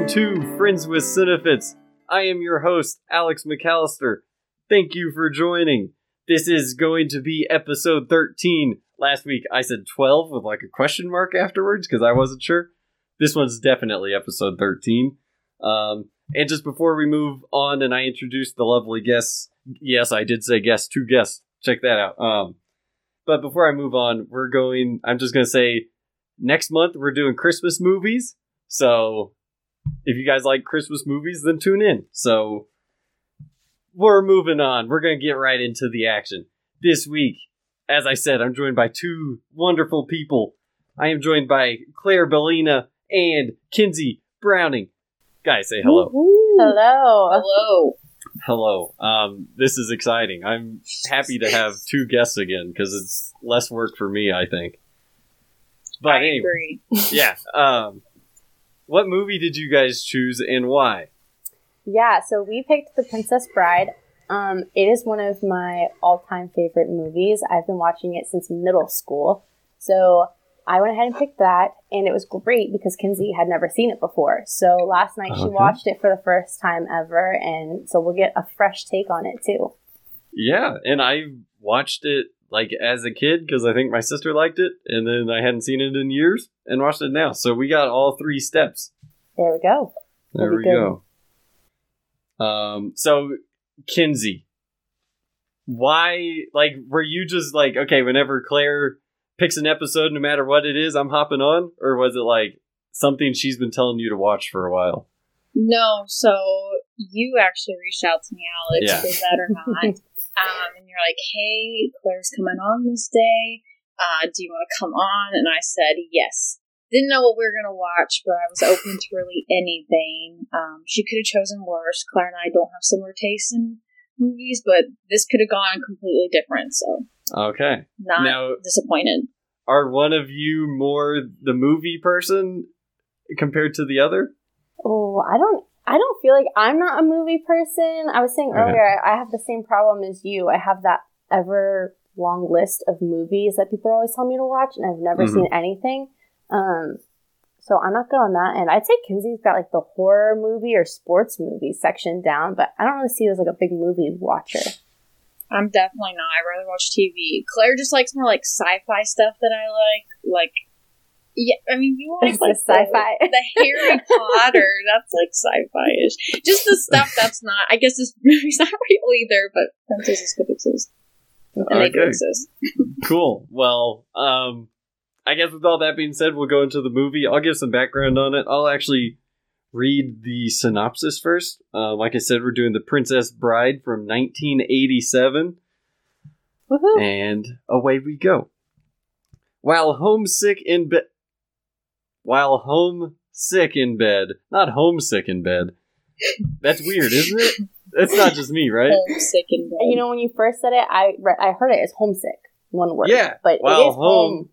welcome to Friends with Cinefits. I am your host, Alex McAllister. Thank you for joining. This is going to be episode 13. Last week I said 12 with like a question mark afterwards because I wasn't sure. This one's definitely episode 13. And just before we move on and I introduce the lovely guests, yes, I did say guest, two guests. Check that out. But before I move on, I'm just going to say next month we're doing Christmas movies. So if you guys like Christmas movies, then tune in. So we're moving on. We're going to get right into the action. This week, as I said, I'm joined by two wonderful people. I am joined by Claire Bellina and Kinsey Browning. Guys, say hello. Woo-hoo. Hello. Hello. This is exciting. I'm happy to have two guests again because it's less work for me, I think. But I agree. Yeah. What movie did you guys choose and why? Yeah, so we picked The Princess Bride. It is one of my all-time favorite movies. I've been watching it since middle school. So I went ahead and picked that, and it was great because Kinsey had never seen it before. So last night she watched it for the first time ever, and so we'll get a fresh take on it too. Yeah, and I watched it like as a kid because I think my sister liked it, and then I hadn't seen it in years and watched it now. So we got all three steps. There we go. There we go. So Kinsey, why, like, were you just like, okay, whenever Claire picks an episode, no matter what it is, I'm hopping on? Or was it like something she's been telling you to watch for a while? No, so you actually reached out to me, Alex, was that or not? And you're like, hey, Claire's coming on this day. Do you want to come on? And I said, yes. Didn't know what we were going to watch, but I was open to really anything. She could have chosen worse. Claire and I don't have similar tastes in movies, but this could have gone completely different, so. Okay. Now, disappointed. Are one of you more the movie person compared to the other? Oh, I don't feel like I'm not a movie person. I was saying earlier, I have the same problem as you. I have that ever-long list of movies that people always tell me to watch, and I've never seen anything. So I'm not good on that, and I'd say Kinsey's got like the horror movie or sports movie section down, but I don't really see you as like a big movie watcher. I'm definitely not. I rather watch TV. Claire just likes more like sci-fi stuff that I like. Yeah, I mean, you always like sci-fi. The Harry Potter, that's like sci-fi-ish. Just the stuff that's not. I guess this movie's not real either, but princesses could exist. And they do exist. Cool. Well, I guess with all that being said, we'll go into the movie. I'll give some background on it. I'll actually read the synopsis first. Like I said, we're doing The Princess Bride from 1987. Woohoo! And away we go. While homesick in bed. Not homesick in bed. That's weird, isn't it? That's not just me, right? Homesick in bed. You know, when you first said it, I heard it as homesick. One word. Yeah. But it is homesick.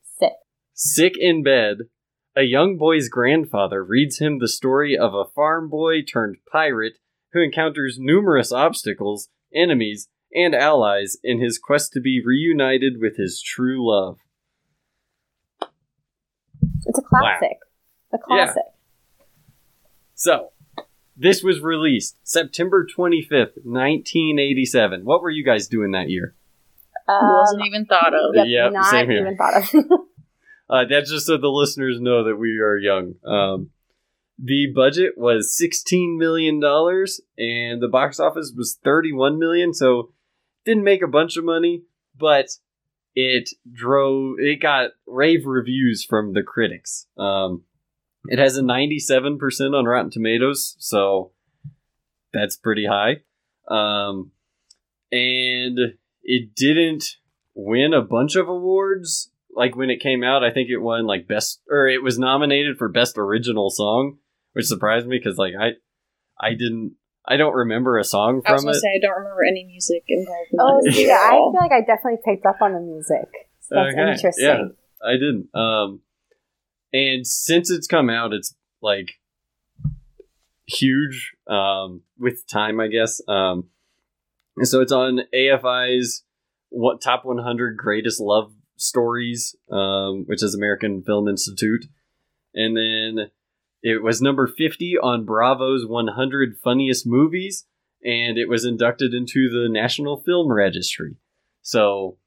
Sick in bed, a young boy's grandfather reads him the story of a farm boy turned pirate who encounters numerous obstacles, enemies, and allies in his quest to be reunited with his true love. It's a classic. Wow. A classic. Yeah. So, this was released September 25th, 1987. What were you guys doing that year? Wasn't even thought of. Yep, not same here. Even thought of. That's just so the listeners know that we are young. The budget was $16 million, and the box office was $31 million, so didn't make a bunch of money, but it got rave reviews from the critics. It has a 97% on Rotten Tomatoes, so that's pretty high. And it didn't win a bunch of awards. Like, when it came out, I think it won, like, it was nominated for Best Original Song, which surprised me, because, like, I don't remember a song from it. I was going to say, I don't remember any music involved in that. Oh, so yeah, I feel like I definitely picked up on the music. So that's interesting. Yeah, I didn't. And since it's come out, it's, like, huge with time, I guess. And so it's on AFI's Top 100 Greatest Love Stories, which is American Film Institute, and then It was number 50 on Bravo's 100 Funniest Movies, and it was inducted into the National Film Registry. So,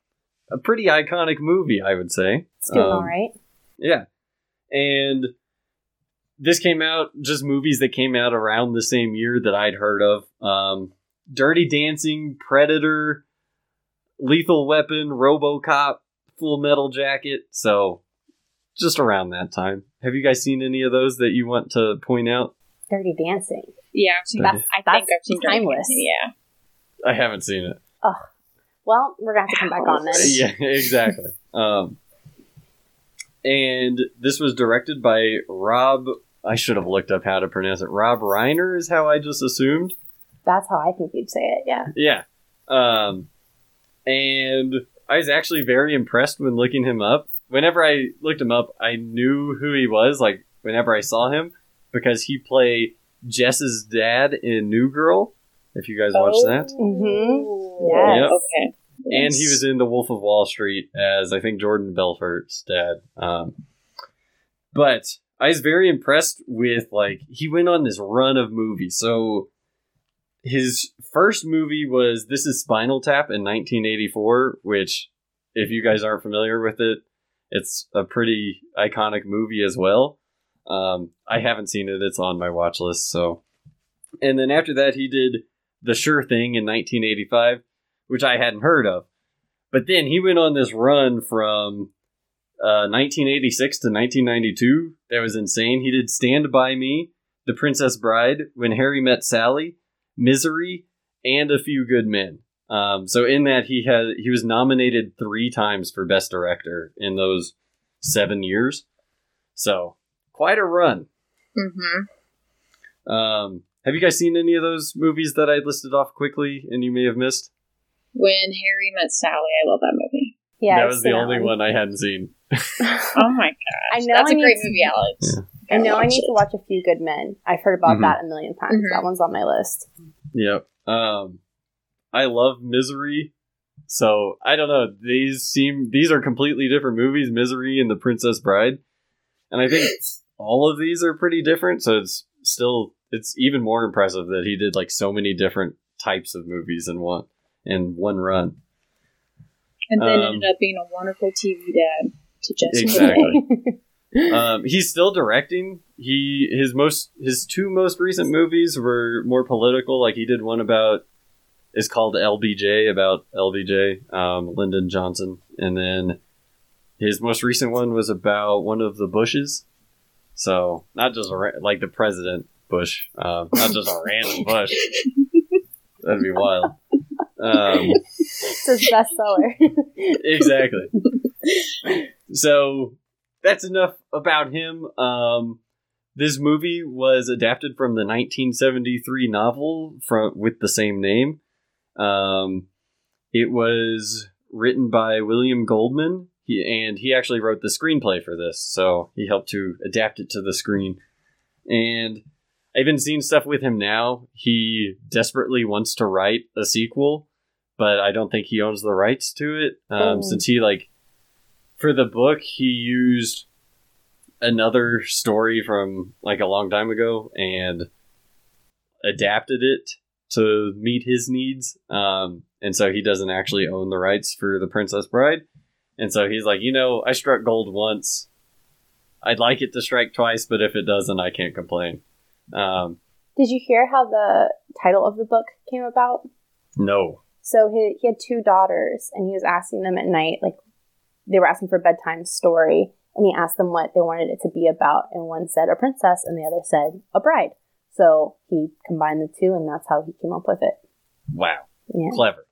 a pretty iconic movie, I would say. It's doing all right. Yeah. And this came out, just movies that came out around the same year that I'd heard of. Dirty Dancing, Predator, Lethal Weapon, RoboCop, Full Metal Jacket. So, just around that time. Have you guys seen any of those that you want to point out? Dirty Dancing. Yeah, I think I've seen timeless. Yeah. I haven't seen it. Ugh. Well, we're going to have to come back on this. Yeah, exactly. And this was directed by Rob... I should have looked up how to pronounce it. Rob Reiner is how I just assumed. That's how I think you'd say it, yeah. Yeah. And I was actually very impressed when looking him up. Whenever I looked him up, I knew who he was, like, whenever I saw him, because he played Jess's dad in New Girl, if you guys watched that. Mm-hmm. Yeah. Yep. Okay. Yes. And he was in The Wolf of Wall Street as, I think, Jordan Belfort's dad. But I was very impressed with, like, he went on this run of movies. So his first movie was This Is Spinal Tap in 1984, which, if you guys aren't familiar with it, it's a pretty iconic movie as well. I haven't seen it. It's on my watch list. So, and then after that, he did The Sure Thing in 1985, which I hadn't heard of. But then he went on this run from 1986 to 1992. That was insane. He did Stand By Me, The Princess Bride, When Harry Met Sally, Misery, and A Few Good Men. So in that, he was nominated 3 times for Best Director in those 7 years. So, quite a run. Mm-hmm. Have you guys seen any of those movies that I listed off quickly and you may have missed? When Harry Met Sally, I love that movie. Yeah, that was the only one I hadn't seen. Oh my gosh. That's a great movie, Alex. Yeah. I need to watch A Few Good Men. I've heard about that a million times. Mm-hmm. That one's on my list. Yep. I love Misery, so I don't know. These are completely different movies, Misery and The Princess Bride, and I think all of these are pretty different. So it's even more impressive that he did like so many different types of movies in one run. And then ended up being a wonderful TV dad to Jessica. Exactly. He's still directing. His 2 most recent movies were more political. Like he did one about. Is called LBJ, about LBJ, Lyndon Johnson. And then his most recent one was about one of the Bushes. So, not just like the President Bush. Not just a random Bush. That'd be wild. It's his bestseller. Exactly. So, that's enough about him. This movie was adapted from the 1973 novel with the same name. It was written by William Goldman, and he actually wrote the screenplay for this, so he helped to adapt it to the screen. And I've been seeing stuff with him now. He desperately wants to write a sequel, but I don't think he owns the rights to it. Since he, like, for the book, he used another story from, like, a long time ago and adapted it to meet his needs, and so he doesn't actually own the rights for The Princess Bride, and so he's like, you know, I struck gold once, I'd like it to strike twice, but if it doesn't, I can't complain. Did you hear how the title of the book came about? No. So he had 2 daughters, and he was asking them at night, like, they were asking for a bedtime story, and he asked them what they wanted it to be about, and one said a princess, and the other said a bride. So he combined the 2, and that's how he came up with it. Wow. Yeah. Clever.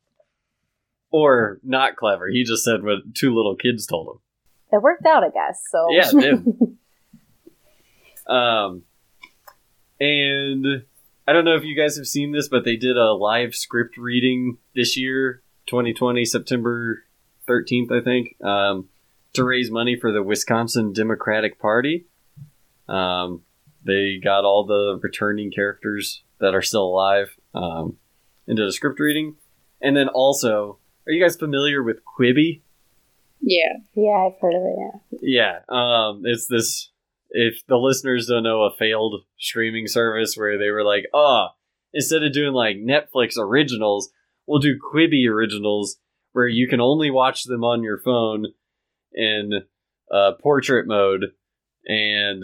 Or not clever. He just said what 2 little kids told him. It worked out, I guess. So yeah, it did. And I don't know if you guys have seen this, but they did a live script reading this year, 2020, September 13th, I think, to raise money for the Wisconsin Democratic Party. They got all the returning characters that are still alive into the script reading. And then also, are you guys familiar with Quibi? Yeah. Yeah, I've heard of it, yeah. Yeah. It's this If the listeners don't know, a failed streaming service where they were like, instead of doing like Netflix originals, we'll do Quibi originals where you can only watch them on your phone in portrait mode, and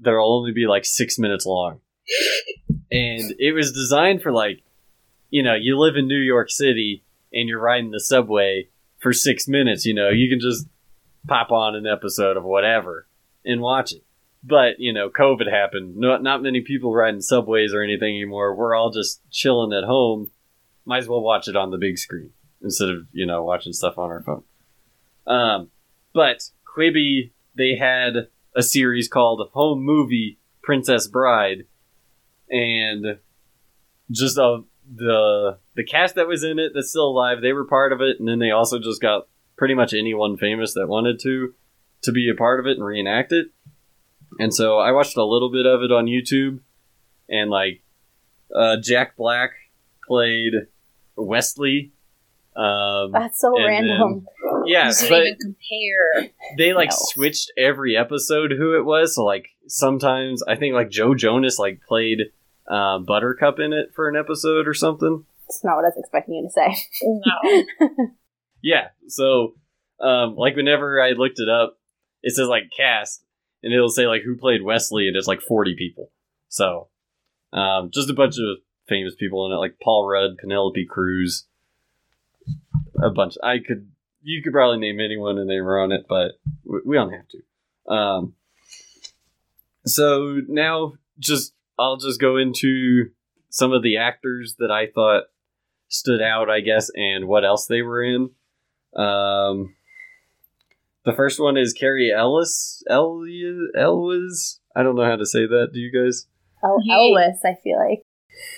they'll only be like 6 minutes long. And it was designed for like, you know, you live in New York City and you're riding the subway for 6 minutes, you know, you can just pop on an episode of whatever and watch it. But, you know, COVID happened. Not many people riding subways or anything anymore. We're all just chilling at home. Might as well watch it on the big screen instead of, you know, watching stuff on our phone. But Quibi, they had a series called Home Movie Princess Bride, and just the cast that was in it that's still alive, they were part of it, and then they also just got pretty much anyone famous that wanted to be a part of it and reenact it. And so I watched a little bit of it on YouTube, and like Jack Black played Wesley. That's so random. Yeah, but compare. They like switched every episode who it was. So like sometimes I think like Joe Jonas like played Buttercup in it for an episode or something. That's not what I was expecting you to say. No. Yeah. So like whenever I looked it up, it says like cast, and it'll say like who played Wesley, and it's like 40 people. So just a bunch of famous people in it, like Paul Rudd, Penelope Cruz, a bunch. You could probably name anyone and they were on it, but we don't have to. So now I'll just go into some of the actors that I thought stood out, I guess, and what else they were in. The first one is Cary Elwes. I don't know how to say that. Do you guys? Elwes, I feel like.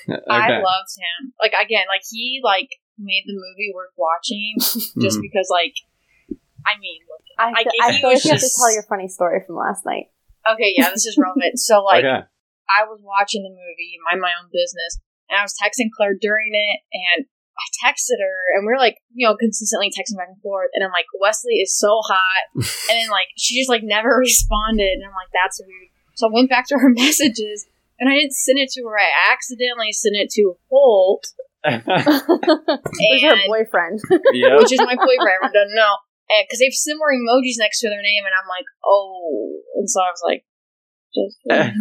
Okay. I loved him. Like, again, like he like made the movie worth watching just because, like, I mean, I feel like you have to tell your funny story from last night. Okay, yeah, this is relevant. So, like, okay. I was watching the movie, Mind My Own Business, and I was texting Claire during it, and I texted her, and we were, like, you know, consistently texting back and forth, and I'm like, Wesley is so hot, and then, like, she just, like, never responded, and I'm like, that's weird. So I went back to her messages, and I didn't send it to her, I accidentally sent it to Holt, her boyfriend. Yep. Which is my boyfriend, everyone doesn't know, because they have similar emojis next to their name, and I'm like, oh, and so I was like, just I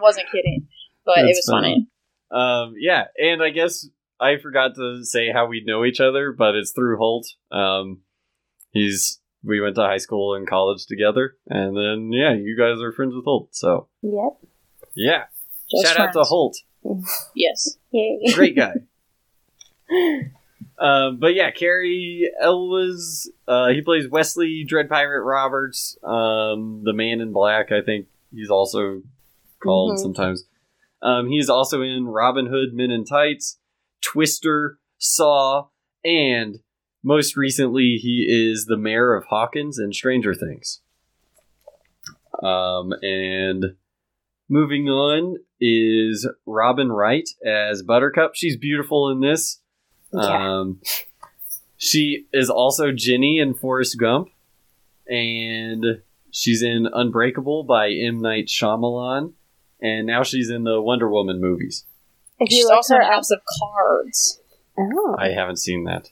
wasn't kidding, but that's it was funny. Yeah, and I guess I forgot to say how we know each other, but it's through Holt. We went to high school and college together, and then yeah, you guys are friends with Holt, so yep, yeah, just shout friends. Out to Holt. Yes. Yay. Great guy. But yeah, Cary Elwes, he plays Wesley, Dread Pirate Roberts, the Man in Black, I think he's also called sometimes. He's also in Robin Hood, Men in Tights, Twister, Saw, and most recently he is the mayor of Hawkins in Stranger Things. And moving on is Robin Wright as Buttercup. She's beautiful in this. Yeah. She is also Ginny in Forrest Gump, and she's in Unbreakable by M. Night Shyamalan, and now she's in the Wonder Woman movies. If she's also in House of Cards. Oh, I haven't seen that.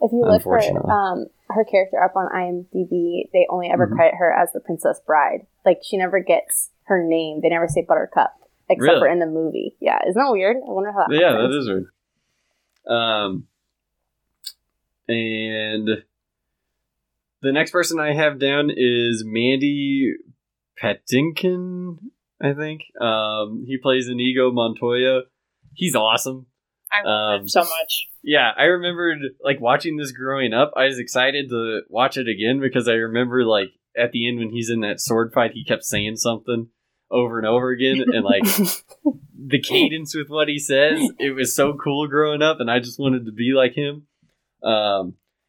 If you look her character up on IMDb, they only ever credit her as the Princess Bride. Like, she never gets her name. They never say Buttercup, except for in the movie. Yeah, isn't that weird? I wonder how that happens. That is weird. And the next person I have down is Mandy Patinkin, I think. He plays Inigo Montoya. He's awesome. I love him so much. Yeah, I remembered like watching this growing up. I was excited to watch it again because I remember like at the end when he's in that sword fight, he kept saying something over and over again, and like the cadence with what he says, it was so cool growing up, and I just wanted to be like him.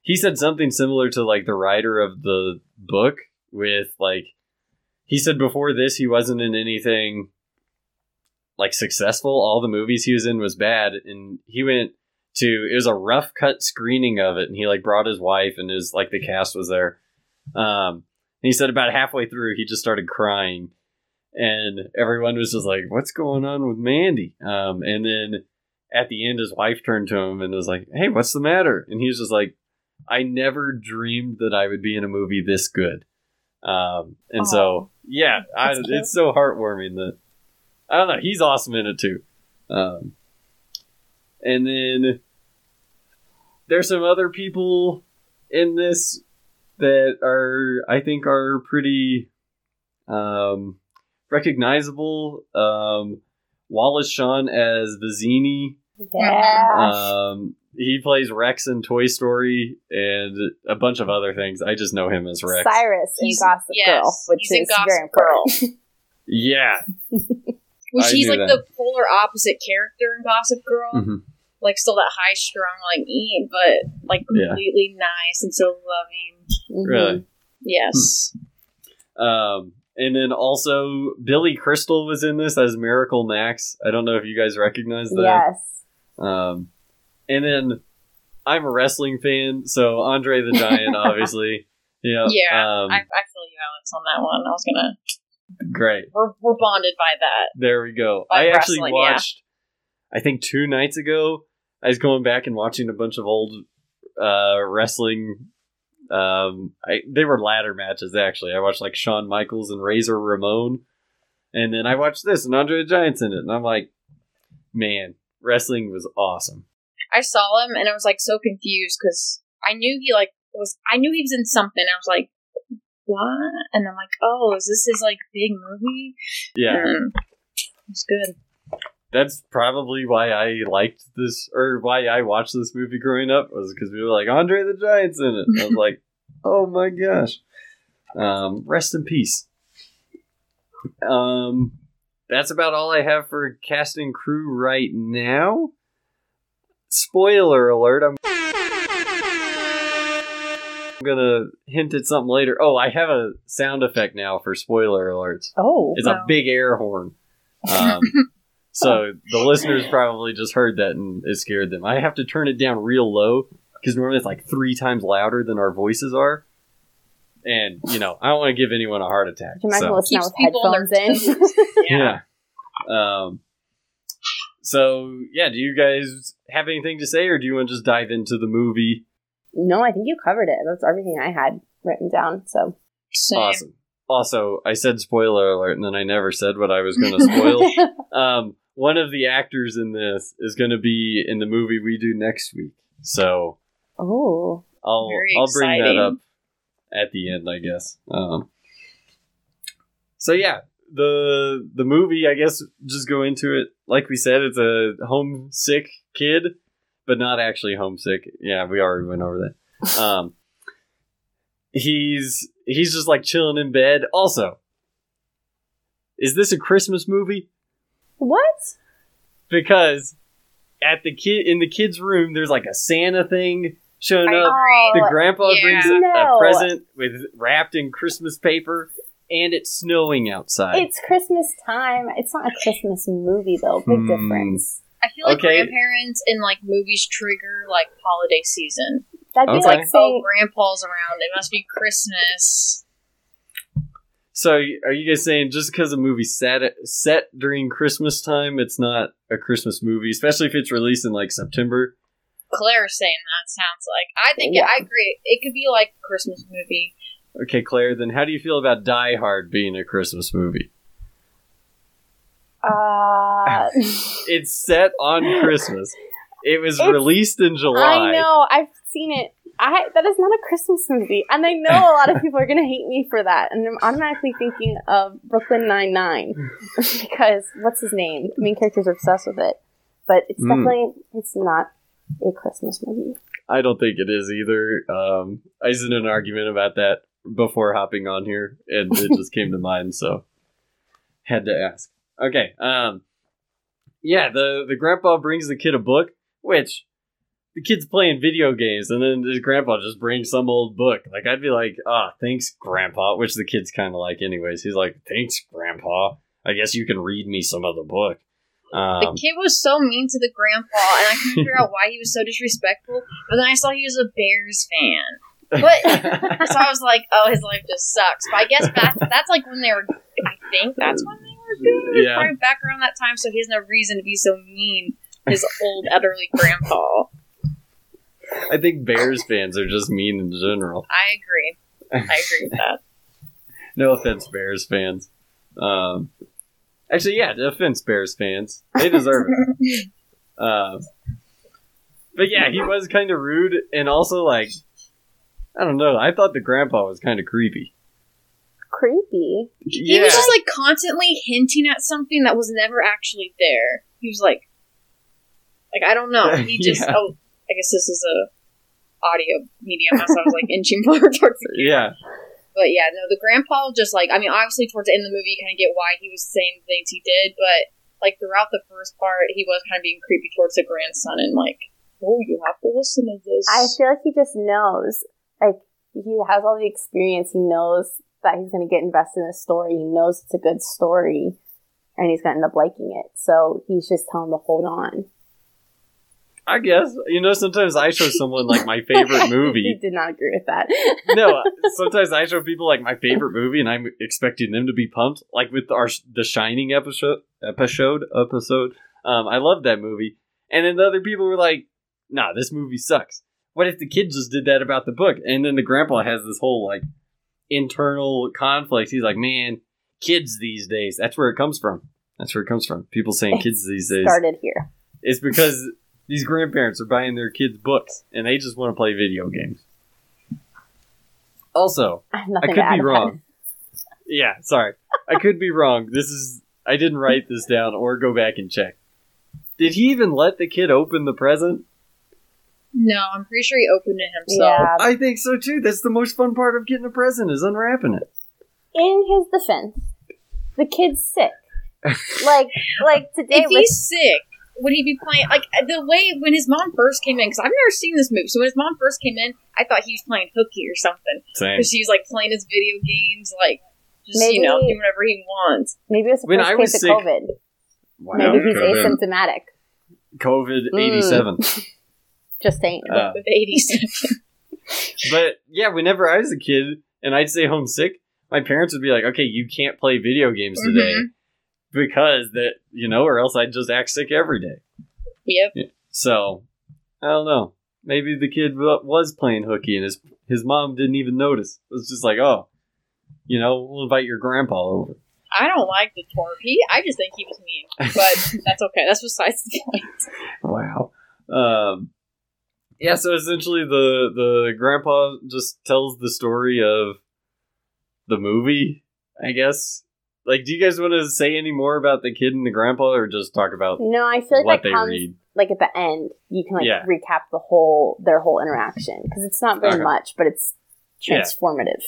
He said something similar to like the writer of the book, with like he said before this he wasn't in anything like successful, all the movies he was in was bad, and he went to, it was a rough cut screening of it, and he like brought his wife, and his like the cast was there. he said about halfway through, he just started crying. And everyone was just like, what's going on with Mandy? And then at the end, his wife turned to him and was like, hey, what's the matter? And he was just like, I never dreamed that I would be in a movie this good. And aww. So, yeah, it's so heartwarming that, I don't know, he's awesome in it too. And then there's some other people in this that are, I think, are pretty recognizable. Wallace Shawn as Vizzini. Yeah. He plays Rex in Toy Story and a bunch of other things. I just know him as Rex. Cyrus in Gossip Girl, which is very important. Yeah. Which he's like the polar opposite character in Gossip Girl. Mm-hmm. Like still that high strung, like but like completely nice and so loving. Mm-hmm. Really? Yes. Mm-hmm. And then also Billy Crystal was in this as Miracle Max. I don't know if you guys recognize that. Yes. And then I'm a wrestling fan, so Andre the Giant, obviously. Yeah. Yeah. I feel you, Alex, on that one. I was gonna. Great. We're bonded by that. There we go. I actually watched, I think 2 nights ago, I was going back and watching a bunch of old wrestling. They were ladder matches, actually. I watched like Shawn Michaels and Razor Ramon. And then I watched this and Andre the Giant's in it. And I'm like, man, wrestling was awesome. I saw him and I was like so confused because I knew he was in something. I was like, what? And I'm like, oh, is this his like big movie? Yeah. It's good. That's probably why I liked this, or why I watched this movie growing up, was because we were like, Andre the Giant's in it. I was like, oh my gosh. Rest in peace. That's about all I have for cast and crew right now. Spoiler alert, I'm gonna hint at something later. Oh, I have a sound effect now for spoiler alerts. Oh, it's a big air horn. So the listeners probably just heard that and it scared them. I have to turn it down real low because normally it's like 3 times louder than our voices are. And you know, I don't want to give anyone a heart attack. You might have to listen with headphones in. Yeah. So yeah, do you guys have anything to say, or do you want to just dive into the movie? No, I think you covered it. That's everything I had written down. So awesome. Also, I said spoiler alert, and then I never said what I was going to spoil. One of the actors in this is going to be in the movie we do next week. So, I'll bring that up at the end, I guess. So yeah, the movie, I guess, just go into it. Like we said, it's a homesick kid. But not actually homesick. Yeah, we already went over that. He's just like chilling in bed. Also, is this a Christmas movie? What? Because in the kid's room, there's like a Santa thing showing up. The grandpa brings a present wrapped in Christmas paper, and it's snowing outside. It's Christmas time. It's not a Christmas movie though. Big difference. I feel like grandparents in like movies trigger like holiday season. That'd be like saying, grandpa's around. It must be Christmas. So are you guys saying just because a movie set during Christmas time, it's not a Christmas movie, especially if it's released in like September? Claire's saying that sounds like. I think I agree. It could be like a Christmas movie. Okay, Claire, then how do you feel about Die Hard being a Christmas movie? It's set on Christmas. It was released in July. I know. I've seen it. That is not a Christmas movie. And I know a lot of people are going to hate me for that. And I'm automatically thinking of Brooklyn Nine-Nine. Because, what's his name? The main character's obsessed with it. But it's definitely, it's not a Christmas movie. I don't think it is either. I was in an argument about that before hopping on here. And it just came to mind, so had to ask. Okay, yeah, the grandpa brings the kid a book, which the kid's playing video games, and then his grandpa just brings some old book. Like, I'd be like, ah, thanks, grandpa, which the kid's kind of like anyways. He's like, thanks, grandpa. I guess you can read me some of the book. The kid was so mean to the grandpa, and I couldn't figure out why he was so disrespectful, but then I saw he was a Bears fan. But so I was like, oh, his life just sucks. But I guess that's like when they were, I think that's when they were good. Yeah. Probably back around that time, so he has no reason to be so mean to his old elderly grandpa. I think Bears fans are just mean in general. I agree with that. No offense, Bears fans. Actually, yeah, no offense, Bears fans. They deserve it. But yeah, he was kind of rude, and also, like, I don't know, I thought the grandpa was kind of creepy. Creepy? Yeah. He was just, like, constantly hinting at something that was never actually there. He was like, I don't know. He just, yeah. Oh, I guess this is a audio medium, so I was, like, inching more towards the camera. Yeah. But yeah, no, the grandpa just, like, I mean, obviously towards the end of the movie, you kind of get why he was saying the things he did, but, like, throughout the first part, he was kind of being creepy towards the grandson and, like, oh, you have to listen to this. I feel like he just knows. Like, he has all the experience. He knows that he's going to get invested in a story. He knows it's a good story, and he's going to end up liking it. So he's just telling him to hold on. I guess. You know, sometimes I show someone, like, my favorite movie. You did not agree with that. No, sometimes I show people, like, my favorite movie, and I'm expecting them to be pumped. Like, with the Shining episode. I love that movie. And then the other people were like, nah, this movie sucks. What if the kid just did that about the book? And then the grandpa has this whole, like, internal conflict. He's like, man, kids these days. That's where it comes from. People saying kids these days. Started here. It's because these grandparents are buying their kids books, and they just want to play video games. Also, I could be wrong. Yeah, sorry. I could be wrong. I didn't write this down or go back and check. Did he even let the kid open the present? No, I'm pretty sure he opened it himself. Yeah. I think so, too. That's the most fun part of getting a present, is unwrapping it. In his defense, the kid's sick. like today... If he's sick, would he be playing... Like, the way when his mom first came in, because I've never seen this movie, so when his mom first came in, I thought he was playing hooky or something. Same. Because he was, like, playing his video games, like, just, maybe, you know, doing whatever he wants. Maybe it's the first case of COVID. Wow, maybe he's asymptomatic. COVID 87. Just saying. COVID 87. But yeah, whenever I was a kid and I'd stay home sick, my parents would be like, okay, you can't play video games today because that, you know, or else I'd just act sick every day. Yep. Yeah. So, I don't know. Maybe the kid was playing hooky and his mom didn't even notice. It was just like, oh, you know, we'll invite your grandpa over. I don't like the torpy. I just think he was mean. But that's okay. That's besides the point. Wow. Yeah, so essentially the grandpa just tells the story of the movie, I guess. Like, do you guys want to say any more about the kid and the grandpa, or just talk about what they read? No, I feel like that comes, like, at the end. You can, like, recap their whole interaction. Because it's not very much, but it's transformative.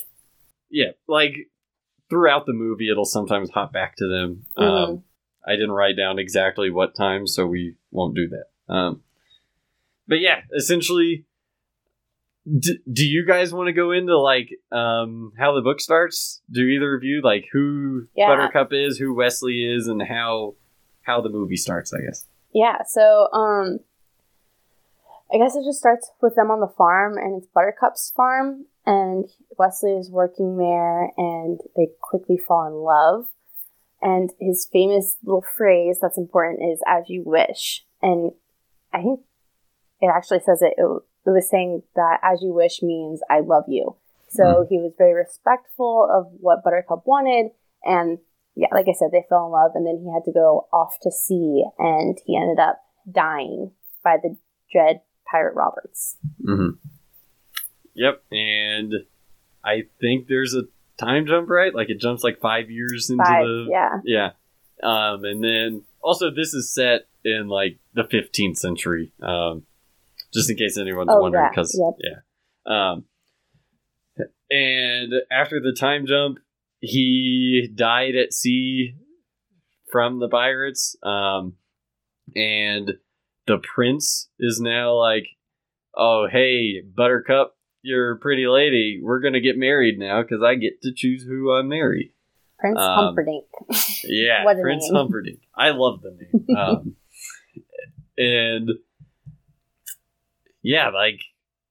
Yeah like... Throughout the movie, it'll sometimes hop back to them. I didn't write down exactly what time, so we won't do that. But yeah, essentially, do you guys want to go into, like, how the book starts? Do either of you, like, who Buttercup is, who Wesley is, and how the movie starts, I guess? Yeah, so I guess it just starts with them on the farm, and it's Buttercup's farm. And Wesley is working there, and they quickly fall in love. And his famous little phrase that's important is, as you wish. And I think it actually says it. It was saying that as you wish means I love you. So he was very respectful of what Buttercup wanted. And yeah, like I said, they fell in love, and then he had to go off to sea, and he ended up dying by the dread Pirate Roberts. Mm-hmm. Yep, and I think there's a time jump, right? Like, it jumps like 5 years into and then also this is set in like the 15th century, just in case anyone's wondering, because and after the time jump, he died at sea from the pirates, and the prince is now like, oh hey Buttercup, you're a pretty lady. We're going to get married now because I get to choose who I marry. Prince Humperdinck. Yeah, Prince Humperdinck. I love the name. And yeah, like,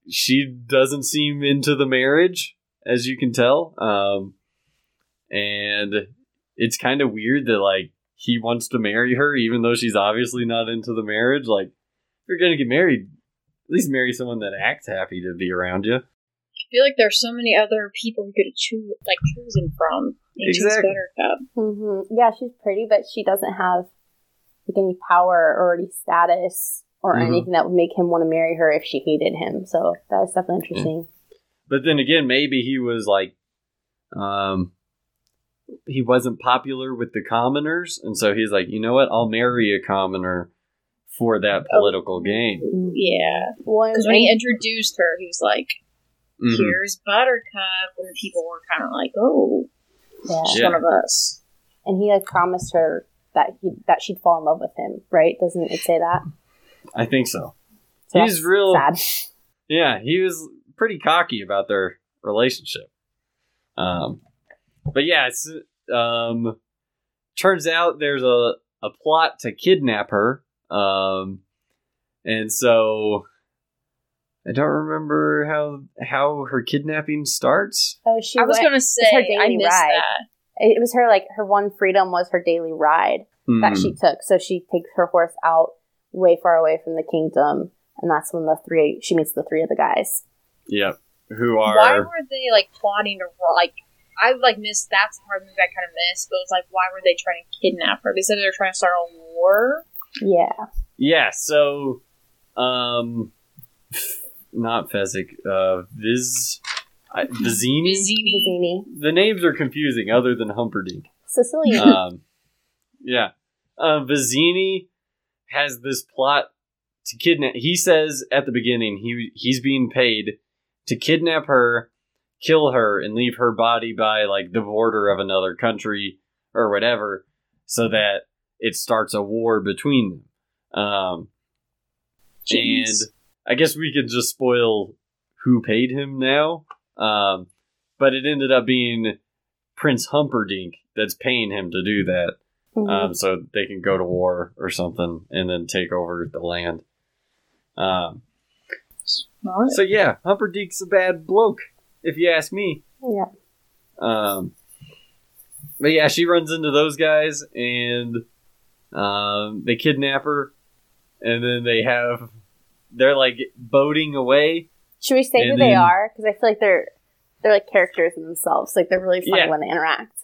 she doesn't seem into the marriage, as you can tell. And it's kind of weird that, like, he wants to marry her, even though she's obviously not into the marriage. Like, if you're going to get married, at least marry someone that acts happy to be around you. I feel like there's so many other people you could have chosen from. Exactly. Mm-hmm. Yeah, she's pretty, but she doesn't have like any power or any status or mm-hmm. anything that would make him want to marry her if she hated him. So that was definitely interesting. Mm-hmm. But then again, maybe he was like, he wasn't popular with the commoners, and so he's like, you know what? I'll marry a commoner for that political gain. Yeah, because when he introduced her, he was like, "Here's Buttercup," and people were kind of like, "Oh, yeah. She's one of us." And he like promised her that she'd fall in love with him, right? Doesn't it say that? I think so. He's real sad. Yeah, he was pretty cocky about their relationship. But yeah, it's turns out there's a plot to kidnap her, and so I don't remember how her kidnapping starts. Oh, she I was going to say her daily I missed ride. That. It was her her one freedom was her daily ride that she took. So she takes her horse out way far away from the kingdom, and that's when she meets the three of the guys. Yep, who are why were they plotting to I missed that part of the movie I kind of missed, but it was why were they trying to kidnap her? They said they were trying to start a war? Yeah. Yeah, so, not Fezzik, Vizzini? Vizzini. The names are confusing, other than Humperdinck. Sicilian. Yeah. Vizzini has this plot to kidnap. He says at the beginning, he's being paid to kidnap her, kill her, and leave her body by the border of another country or whatever, so that it starts a war between them. And I guess we could just spoil who paid him now. But it ended up being Prince Humperdinck that's paying him to do that. Mm-hmm. So they can go to war or something and then take over the land. So yeah, Humperdinck's a bad bloke, if you ask me. Yeah. But yeah, she runs into those guys, and they kidnap her, and then they're boating away. Should we say who they are? Because I feel like they're characters in themselves. They're really funny when they interact.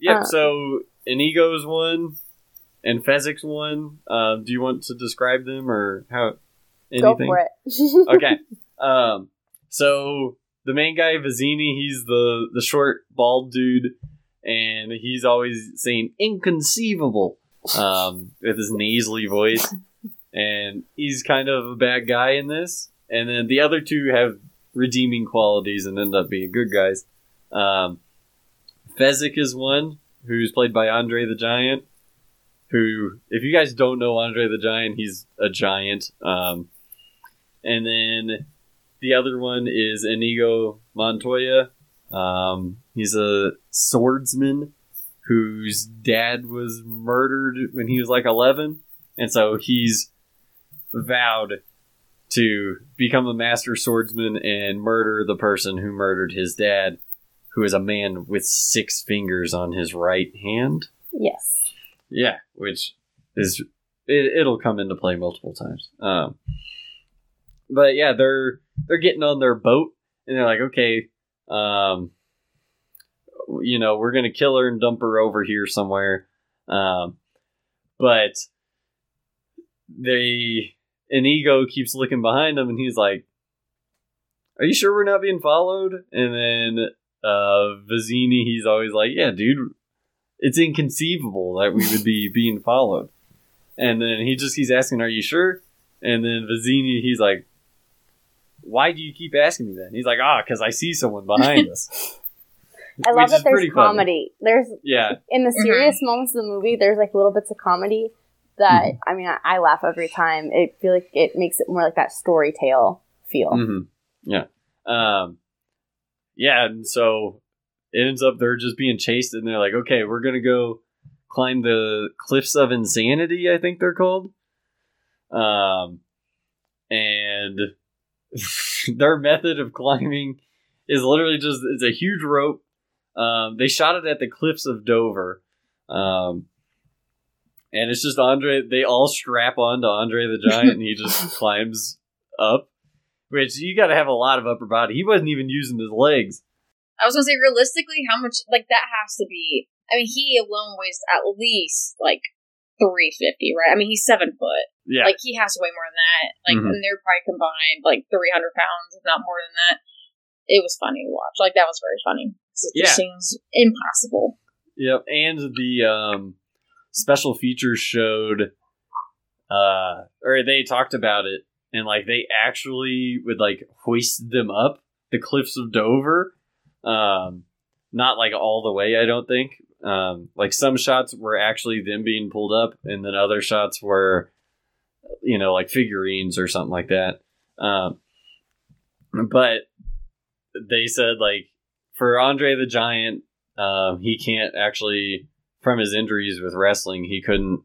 Yep. So Inigo's one, and Fezzik's one. Do you want to describe them or how? Anything? Go for it. Okay. So. The main guy, Vizzini, he's the short, bald dude, and he's always saying inconceivable with his nasally voice, and he's kind of a bad guy in this. And then the other two have redeeming qualities and end up being good guys. Fezzik is one, who's played by Andre the Giant, who, if you guys don't know Andre the Giant, he's a giant. And then the other one is Inigo Montoya. He's a swordsman whose dad was murdered when he was 11. And so he's vowed to become a master swordsman and murder the person who murdered his dad, who is a man with 6 fingers on his right hand. Yes. Yeah, which is... It'll come into play multiple times. But yeah, they're getting on their boat, and they're like, okay, we're going to kill her and dump her over here somewhere. But Inigo keeps looking behind him, and he's like, are you sure we're not being followed? And then Vizzini, he's always like, yeah, dude, it's inconceivable that we would be being followed. And then he's asking, are you sure? And then Vizzini, he's like, why do you keep asking me that? And he's like, because I see someone behind us. I love that there's comedy. Funny. There's in the serious moments of the movie, there's little bits of comedy that I mean, I laugh every time. I feel like it makes it more like that story tale feel. Mm-hmm. Yeah, yeah. And so it ends up they're just being chased, and they're like, okay, we're gonna go climb the Cliffs of Insanity, I think they're called, and. their method of climbing is literally just, it's a huge rope. They shot it at the cliffs of Dover. And it's just Andre, they all strap on to Andre the Giant and he just climbs up, which you got to have a lot of upper body. He wasn't even using his legs. I was going to say, realistically, how much, like, that has to be, I mean, he alone weighs at least, like, 350, right? I mean, he's 7 foot. Yeah. Like, he has to weigh more than that. Like, mm-hmm. And they're probably combined, like, 300 pounds, if not more than that. It was funny to watch. Like, that was very funny. It just seems impossible. Yep. And the special features showed, or they talked about it, and, like, they actually would, like, hoist them up the cliffs of Dover. Not like all the way, I don't think. Like some shots were actually them being pulled up, and then other shots were, you know, like figurines or something like that. But they said, like, for Andre the Giant, he can't actually, from his injuries with wrestling, he couldn't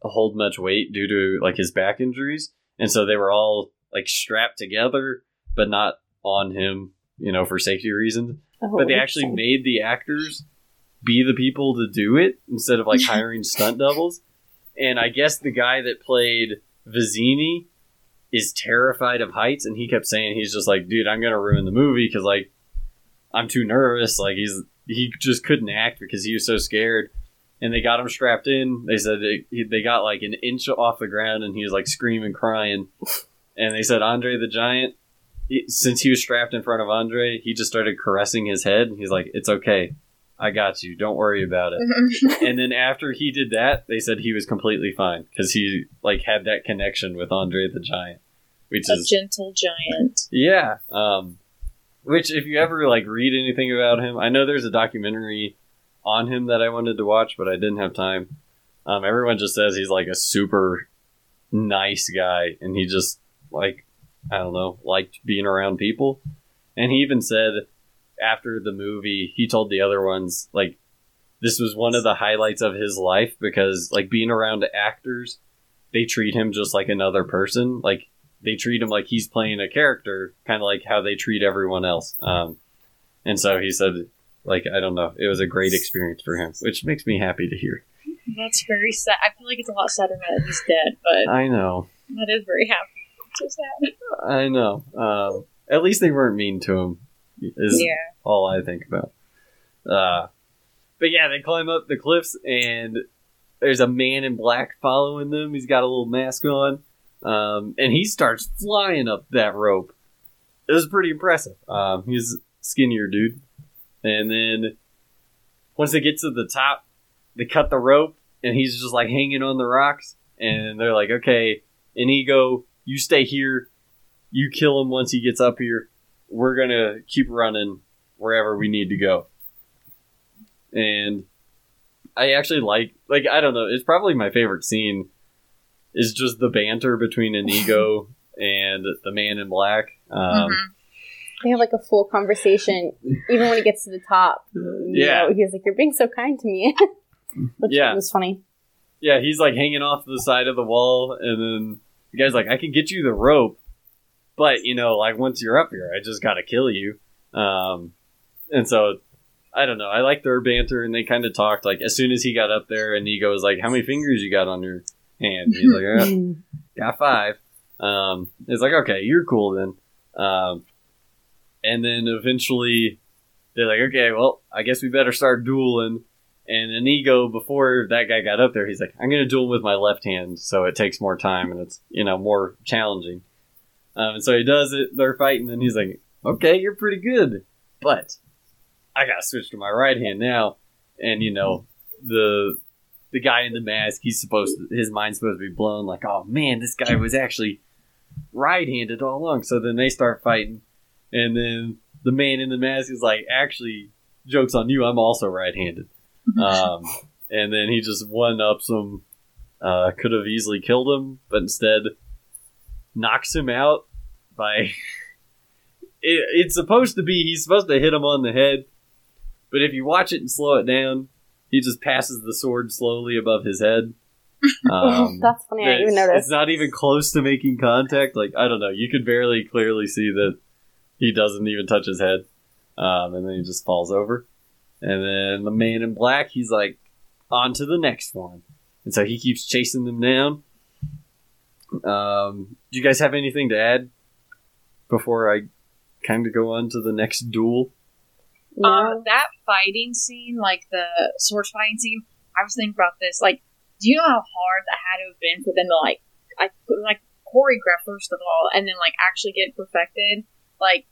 hold much weight due to, like, his back injuries, and so they were all, like, strapped together, but not on him, you know, for safety reasons. But they actually made the actors be the people to do it instead of, like, hiring stunt doubles. And I guess the guy that played Vizzini is terrified of heights, and he kept saying, he's just like, dude, I'm going to ruin the movie because, like, I'm too nervous. Like, he just couldn't act because he was so scared. And they got him strapped in. They said they got, like, an inch off the ground, and he was, like, screaming, crying. And they said Andre the Giant, since he was strapped in front of Andre, he just started caressing his head, and he's like, it's okay, I got you, don't worry about it. And then after he did that, they said he was completely fine because he, like, had that connection with Andre the Giant, which is a gentle giant. Yeah. Which, if you ever, like, read anything about him, I know there's a documentary on him that I wanted to watch, but I didn't have time. Everyone just says he's, like, a super nice guy, and he just, like, I don't know, liked being around people. And he even said after the movie, he told the other ones, like, this was one of the highlights of his life because, like, being around actors, they treat him just like another person. Like, they treat him like he's playing a character, kind of like how they treat everyone else. And so he said, like, I don't know, it was a great experience for him, which makes me happy to hear. That's very sad. I feel like it's a lot sadder now that he's dead, but I know. That is very happy. I know. At least they weren't mean to him, is all I think about. But yeah, they climb up the cliffs, and there's a man in black following them. He's got a little mask on, and he starts flying up that rope. It was pretty impressive. He's a skinnier dude. And then once they get to the top, they cut the rope, and he's just, like, hanging on the rocks. And they're like, okay, Inigo, you stay here. You kill him once he gets up here. We're going to keep running wherever we need to go. And I actually like, I don't know, it's probably my favorite scene is just the banter between Inigo and the man in black. They have, like, a full conversation, even when he gets to the top. You know, he was like, you're being so kind to me. Which was funny. Yeah, he's, like, hanging off the side of the wall, and then the guy's like, I can get you the rope, but, you know, like, once you're up here, I just gotta kill you. And so, I don't know. I like their banter, and they kind of talked, like, as soon as he got up there, and Inigo was like, how many fingers you got on your hand? And he's like, got 5. It's like, okay, you're cool then. And then eventually, they're like, okay, well, I guess we better start dueling. And Inigo, before that guy got up there, he's like, I'm going to duel with my left hand, so it takes more time, and it's, you know, more challenging. And so he does it, they're fighting, and he's like, okay, you're pretty good, but I got to switch to my right hand now. And, you know, the guy in the mask, his mind's supposed to be blown, like, oh, man, this guy was actually right-handed all along. So then they start fighting, and then the man in the mask is like, actually, joke's on you, I'm also right-handed. And then he just one-ups him, could have easily killed him, but instead knocks him out by... it's supposed to be, he's supposed to hit him on the head, but if you watch it and slow it down, he just passes the sword slowly above his head, That's funny. I didn't even notice. It's not even close to making contact. Like, I don't know. You could barely clearly see that he doesn't even touch his head. And then he just falls over. And then the man in black, he's like, on to the next one. And so he keeps chasing them down. Do you guys have anything to add before I kind of go on to the next duel? No. That fighting scene, like the sword fighting scene, I was thinking about this. Like, do you know how hard that had to have been for them to, like choreograph first of all, and then, like, actually get perfected? Like,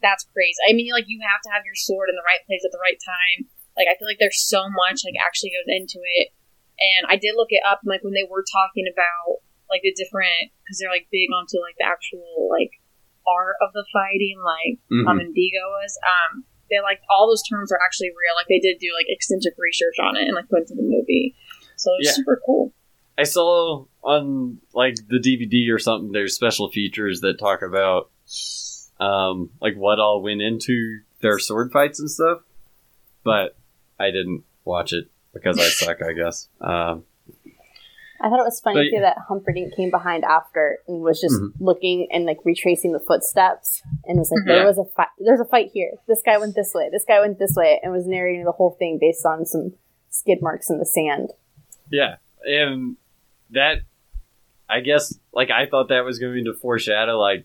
that's crazy. I mean, like, you have to have your sword in the right place at the right time. Like, I feel like there's so much, like, actually goes into it. And I did look it up, like, when they were talking about, like, the different, because they're, like, big onto, like, the actual, like, art of the fighting, like, Indigo was, they're, like, all those terms are actually real. Like, they did do, like, extensive research on it and, like, went to the movie. So it's super cool. I saw on, like, the DVD or something, there's special features that talk about, like, what all went into their sword fights and stuff. But I didn't watch it because I suck, I guess. I thought it was funny, too, that Humperdinck came behind after and was just looking and, like, retracing the footsteps and was like, there was a fight. There's a fight here. This guy went this way. This guy went this way, and was narrating the whole thing based on some skid marks in the sand. Yeah. And that, I guess, like, I thought that was going to foreshadow, like,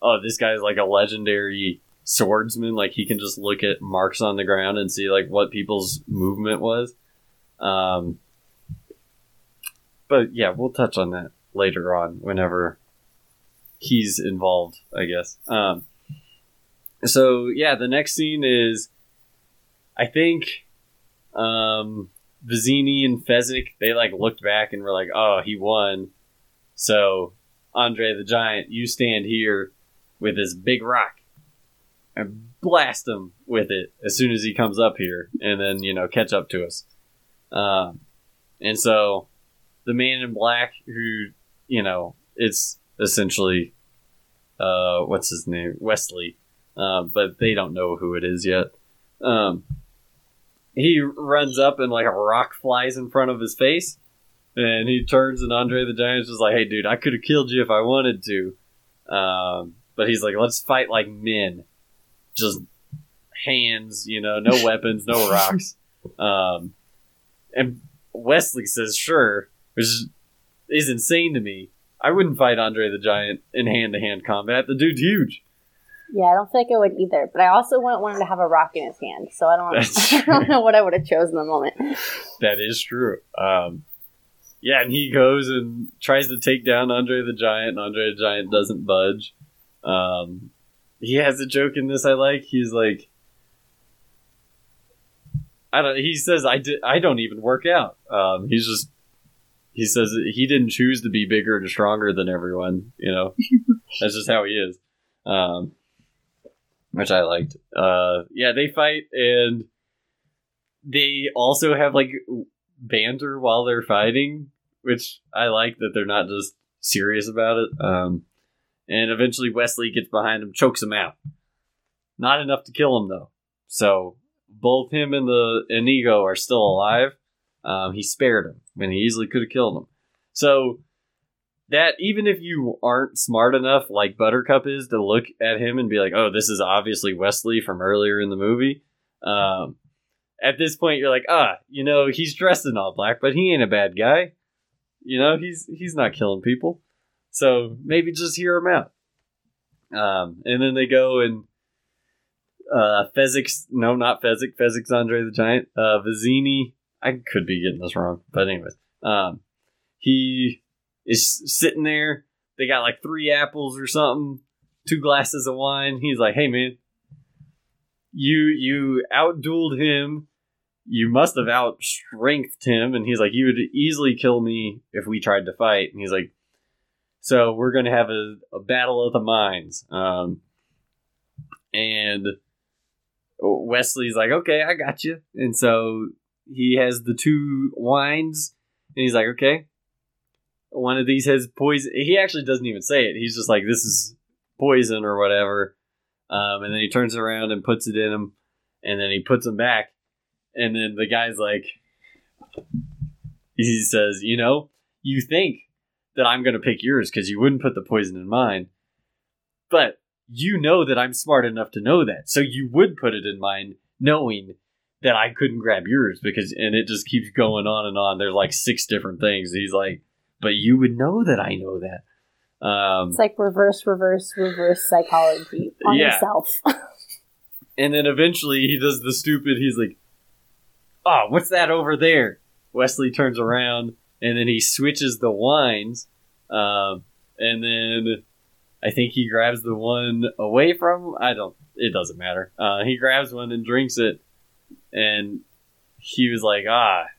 oh, this guy's, like, a legendary swordsman. Like, he can just look at marks on the ground and see, like, what people's movement was. But yeah, we'll touch on that later on whenever he's involved, I guess. So yeah, the next scene is, I think, Vizzini and Fezzik, they, like, looked back and were like, oh, he won. So Andre the Giant, you stand here with this big rock and blast him with it as soon as he comes up here, and then, you know, catch up to us. And so the man in black, who, you know, it's essentially, what's his name? Wesley. But they don't know who it is yet. He runs up and, like, a rock flies in front of his face, and he turns, and Andre the Giant's just like, hey, dude, I could have killed you if I wanted to. But he's like, let's fight like men. Just hands, you know, no weapons, no rocks. And Wesley says, sure, which is insane to me. I wouldn't fight Andre the Giant in hand-to-hand combat. The dude's huge. Yeah, I don't think I would either, but I also wouldn't want him to have a rock in his hand, so I don't know what I would have chosen in the moment. That is true. Yeah, and he goes and tries to take down Andre the Giant, and Andre the Giant doesn't budge. He has a joke in this I like. He's like, he says, I don't even work out. He says he didn't choose to be bigger and stronger than everyone, you know. That's just how he is. Which I liked. Yeah, they fight, and they also have, like, banter while they're fighting, which I like that they're not just serious about it. And eventually Wesley gets behind him, chokes him out. Not enough to kill him, though. So both him and the Inigo are still alive. He spared him when he easily could have killed him. So that, even if you aren't smart enough, like Buttercup is, to look at him and be like, oh, this is obviously Wesley from earlier in the movie. At this point, you're like, you know, he's dressed in all black, but he ain't a bad guy. You know, he's not killing people. So maybe just hear him out. And then they go and Fezzik's Andre the Giant. Vizzini, I could be getting this wrong, but anyways. He is sitting there. They got like 3 apples or something, 2 glasses of wine. He's like, hey, man, you out-dueled him. You must have out-strengthed him. And he's like, you would easily kill me if we tried to fight. And he's like, so we're going to have a battle of the minds. And Wesley's like, okay, I got you. And so he has the 2 wines, and he's like, okay, one of these has poison. He actually doesn't even say it. He's just like, this is poison or whatever. And then he turns around and puts it in him, and then he puts him back. And then the guy's like, he says, you know, you think that I'm going to pick yours because you wouldn't put the poison in mine. But you know that I'm smart enough to know that. So you would put it in mine knowing that I couldn't grab yours because, and it just keeps going on and on. There's like 6 different things. He's like, but you would know that I know that. It's like reverse psychology on himself. And then eventually he does the stupid, he's like, oh, what's that over there? Wesley turns around and then he switches the wines. And then I think he grabs the one away from him. It doesn't matter. He grabs one and drinks it. And he was like,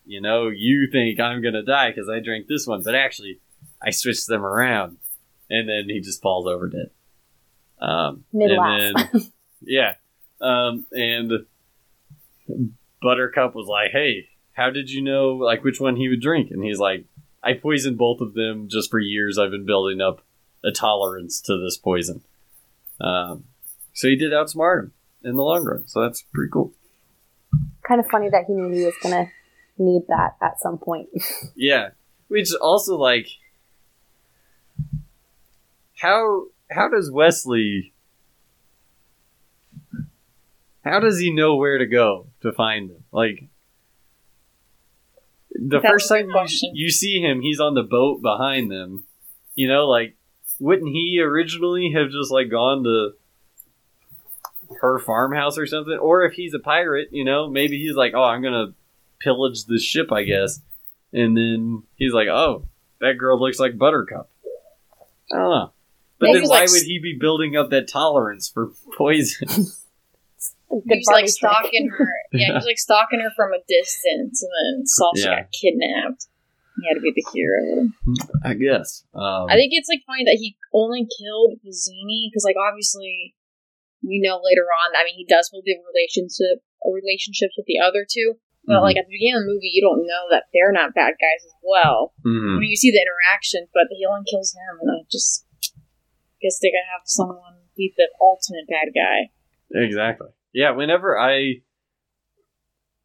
you think I'm going to die because I drank this one. But actually, I switched them around. And then he just falls over dead. Mid-laugh. Yeah. And Buttercup was like, hey, how did you know like which one he would drink? And he's like, I poisoned both of them just for years. I've been building up a tolerance to this poison. So he did outsmart him in the long run. So that's pretty cool. Kind of funny that he knew he was going to need that at some point. Yeah. Which also, like, how does Wesley, how does he know where to go to find him? Like, the first time you see him, he's on the boat behind them. You know, like, wouldn't he originally have just, like, gone to her farmhouse or something? Or if he's a pirate, you know, maybe he's like, oh, I'm going to pillage this ship, I guess. And then he's like, oh, that girl looks like Buttercup. I don't know. But maybe then why would he be building up that tolerance for poison? He's like stalking her. Yeah, he's like stalking her from a distance, and then saw she got kidnapped. He had to be the hero, I guess. I think it's like funny that he only killed Vizzini because, like, obviously, you know, later on, I mean, he does build relationships with the other two, but like at the beginning of the movie, you don't know that they're not bad guys as well. I mean, you see the interaction, but he only kills him, and I guess they're gonna have someone be the ultimate bad guy. Exactly. Yeah, whenever I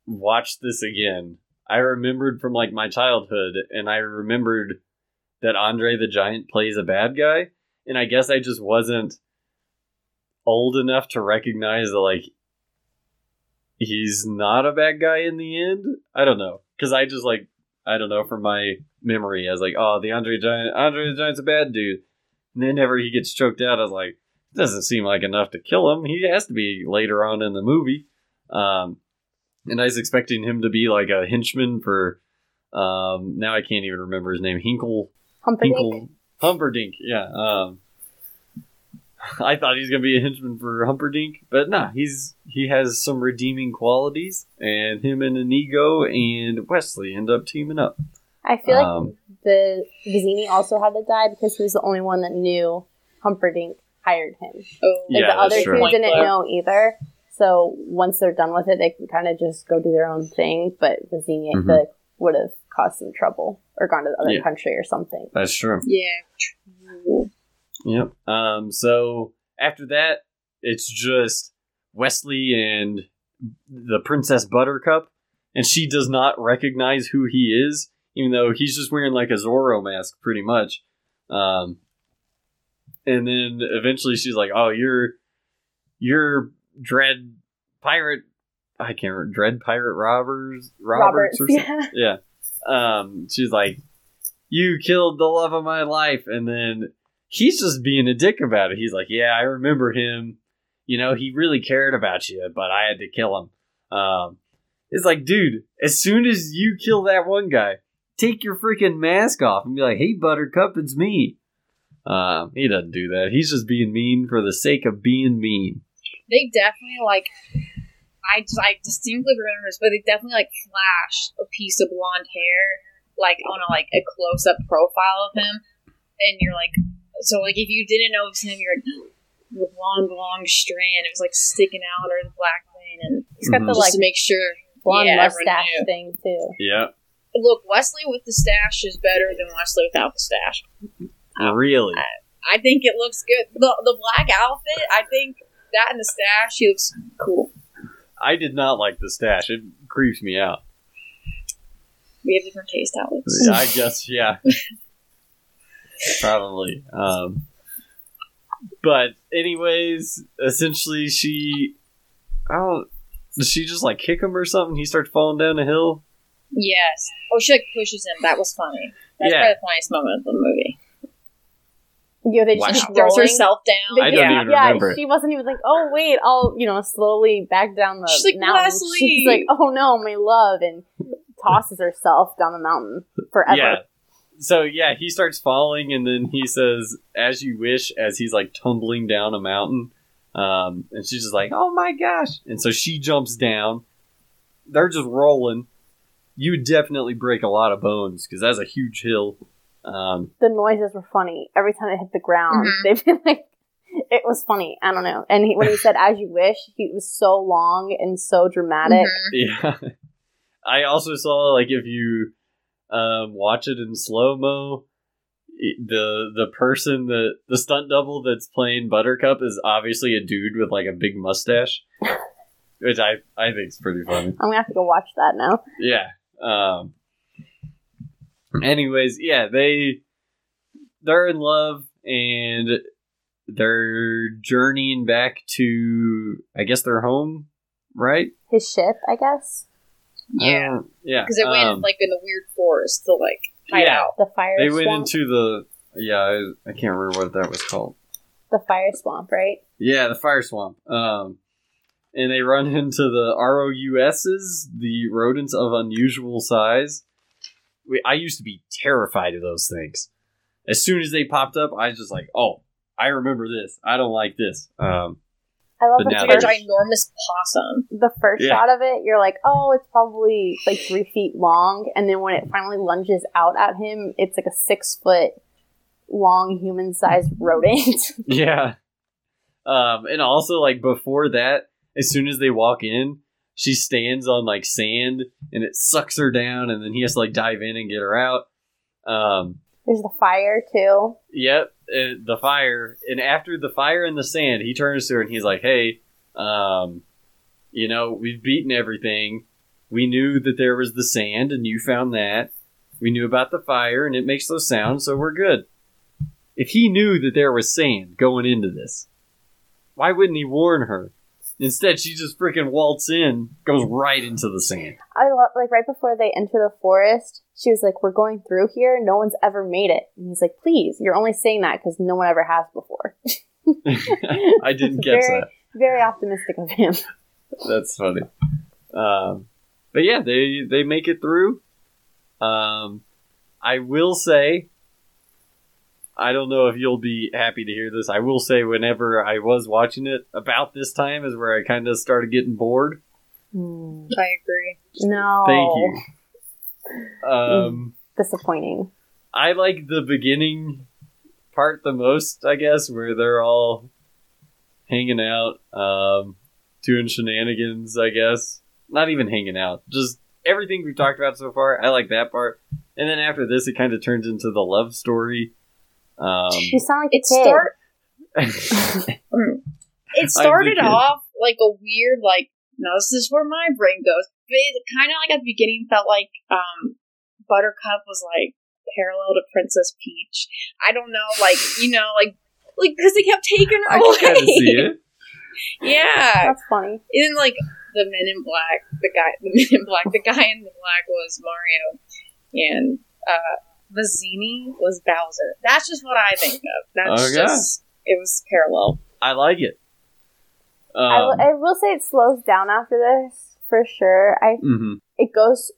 watched this again, I remembered from, like, my childhood, and I remembered that Andre the Giant plays a bad guy, and I guess I just wasn't old enough to recognize that, like, he's not a bad guy in the end. I don't know, because I just, like, I don't know, from my memory, I was like, oh, Andre the Giant's a bad dude. And then whenever he gets choked out, I was like, doesn't seem like enough to kill him. He has to be later on in the movie. And I was expecting him to be like a henchman for now I can't even remember his name. Humperdinck. Yeah. I thought he's gonna be a henchman for Humperdinck, but nah, he has some redeeming qualities, and him and Inigo and Wesley end up teaming up. I feel like the Vizzini also had to die because he was the only one that knew Humperdinck hired him. Like, the other two didn't know either. So once they're done with it, they can kind of just go do their own thing. But the Xenia would have caused some trouble or gone to the other country or something. That's true. Yeah. Yep. So after that, it's just Wesley and the Princess Buttercup, and she does not recognize who he is, even though he's just wearing like a Zorro mask, pretty much. And then eventually she's like, oh, you're dread pirate. I can't remember. Dread pirate Roberts or something. Yeah. She's like, you killed the love of my life. And then he's just being a dick about it. He's like, yeah, I remember him. You know, he really cared about you, but I had to kill him. It's like, dude, as soon as you kill that one guy, take your freaking mask off and be like, hey, Buttercup, it's me. He doesn't do that. He's just being mean for the sake of being mean. They definitely, like, I distinctly remember this, but they definitely, like, flash a piece of blonde hair, like, on a, like, a close-up profile of him, and you're like, so, like, if you didn't know it was him, you're like, the blonde, long strand, it was, like, sticking out, or the black thing, and he's got the, like, to make sure blonde mustache thing, too. Yeah. Look, Wesley with the stash is better than Wesley without the stash. Really? I think it looks good. The black outfit, I think that and the stash, he looks cool. I did not like the stash. It creeps me out. We have different taste, Alex. I guess, yeah. Probably. But anyways, essentially does she just like kick him or something? He starts falling down a hill? Yes. Oh, she like pushes him. That was funny. That's probably the funniest moment of the movie. Yeah, they just throws herself down. I don't even remember. She wasn't even like, oh wait, I'll slowly back down the mountain. Leslie. She's like, oh no, my love, and tosses herself down the mountain forever. Yeah. So yeah, he starts falling, and then he says, "As you wish," as he's like tumbling down a mountain, and she's just like, "Oh my gosh!" And so she jumps down. They're just rolling. You definitely break a lot of bones because that's a huge hill. The noises were funny. Every time it hit the ground, they'd be like, it was funny. I don't know. And when he said, "As you wish," he was so long and so dramatic. Mm-hmm. Yeah. I also saw, like, if you watch it in slow-mo, the person, the stunt double that's playing Buttercup is obviously a dude with, like, a big mustache, which I think is pretty funny. I'm going to have to go watch that now. Yeah. Anyways, yeah, they're in love, and they're journeying back to, I guess, their home, right? His ship, I guess. Yeah, yeah. Because they went like in the weird forest to like hide out. The fire. They swamp? Went into the I can't remember what that was called. The fire swamp, right? Yeah, the fire swamp. And they run into the ROUSs, the rodents of unusual size. I used to be terrified of those things. As soon as they popped up, I was just like, oh, I remember this. I don't like this. I love the ginormous possum. The first shot of it, you're like, oh, it's probably like 3 feet long. And then when it finally lunges out at him, it's like a 6-foot long human-sized rodent. Yeah. And also, like, before that, as soon as they walk in, she stands on, like, sand, and it sucks her down, and then he has to, like, dive in and get her out. There's the fire, too. Yep, the fire. And after the fire and the sand, he turns to her, and he's like, hey, we've beaten everything. We knew that there was the sand, and you found that. We knew about the fire, and it makes those sounds, so we're good. If he knew that there was sand going into this, why wouldn't he warn her? Instead, she just freaking waltz in, goes right into the sand. Right before they enter the forest, she was like, we're going through here. No one's ever made it. And he's like, please, you're only saying that because no one ever has before. I didn't catch that. Very optimistic of him. That's funny. But yeah, they make it through. I will say, I don't know if you'll be happy to hear this. I will say whenever I was watching it, about this time is where I kind of started getting bored. I agree. No. Thank you. Disappointing. I like the beginning part the most, I guess, where they're all hanging out, doing shenanigans, I guess. Not even hanging out. Just everything we've talked about so far, I like that part. And then after this, it kind of turns into the love story. You sound like it started off like a weird, like, no, this is where my brain goes. But it kind of like at the beginning felt like Buttercup was like parallel to Princess Peach. I don't know, like, like because they kept taking her away. I can see it. Yeah, that's funny. And then, like, the guy in black was Mario, and Mazzini was Bowser. That's just what I think of. It was parallel. I like it. I will say it slows down after this, for sure. It goes,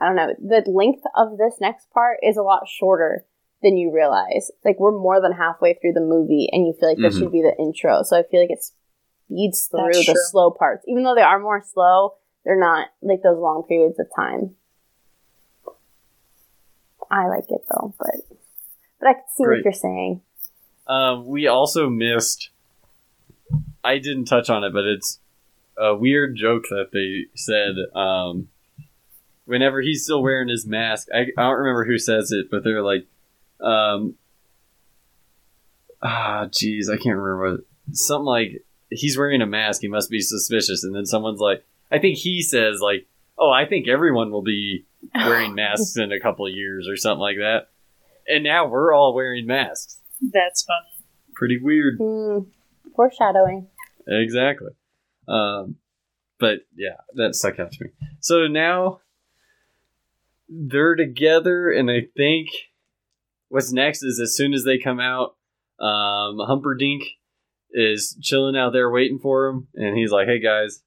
I don't know, the length of this next part is a lot shorter than you realize. Like, we're more than halfway through the movie, and you feel like this should be the intro, so I feel like it speeds through the slow parts. Even though they are more slow, they're not, like, those long periods of time. I like it, though, but I can see what you're saying. We also missed, I didn't touch on it, but it's a weird joke that they said whenever he's still wearing his mask. I don't remember who says it, but they're like, I can't remember. Something like, he's wearing a mask, he must be suspicious. And then someone's like, I think he says, like, oh, I think everyone will be wearing masks in a couple of years or something like that. And now we're all wearing masks. That's funny. Pretty weird. Foreshadowing. Exactly. But yeah, that stuck out to me. So now they're together, and I think what's next is as soon as they come out, Humperdinck is chilling out there waiting for him, and he's like, hey guys,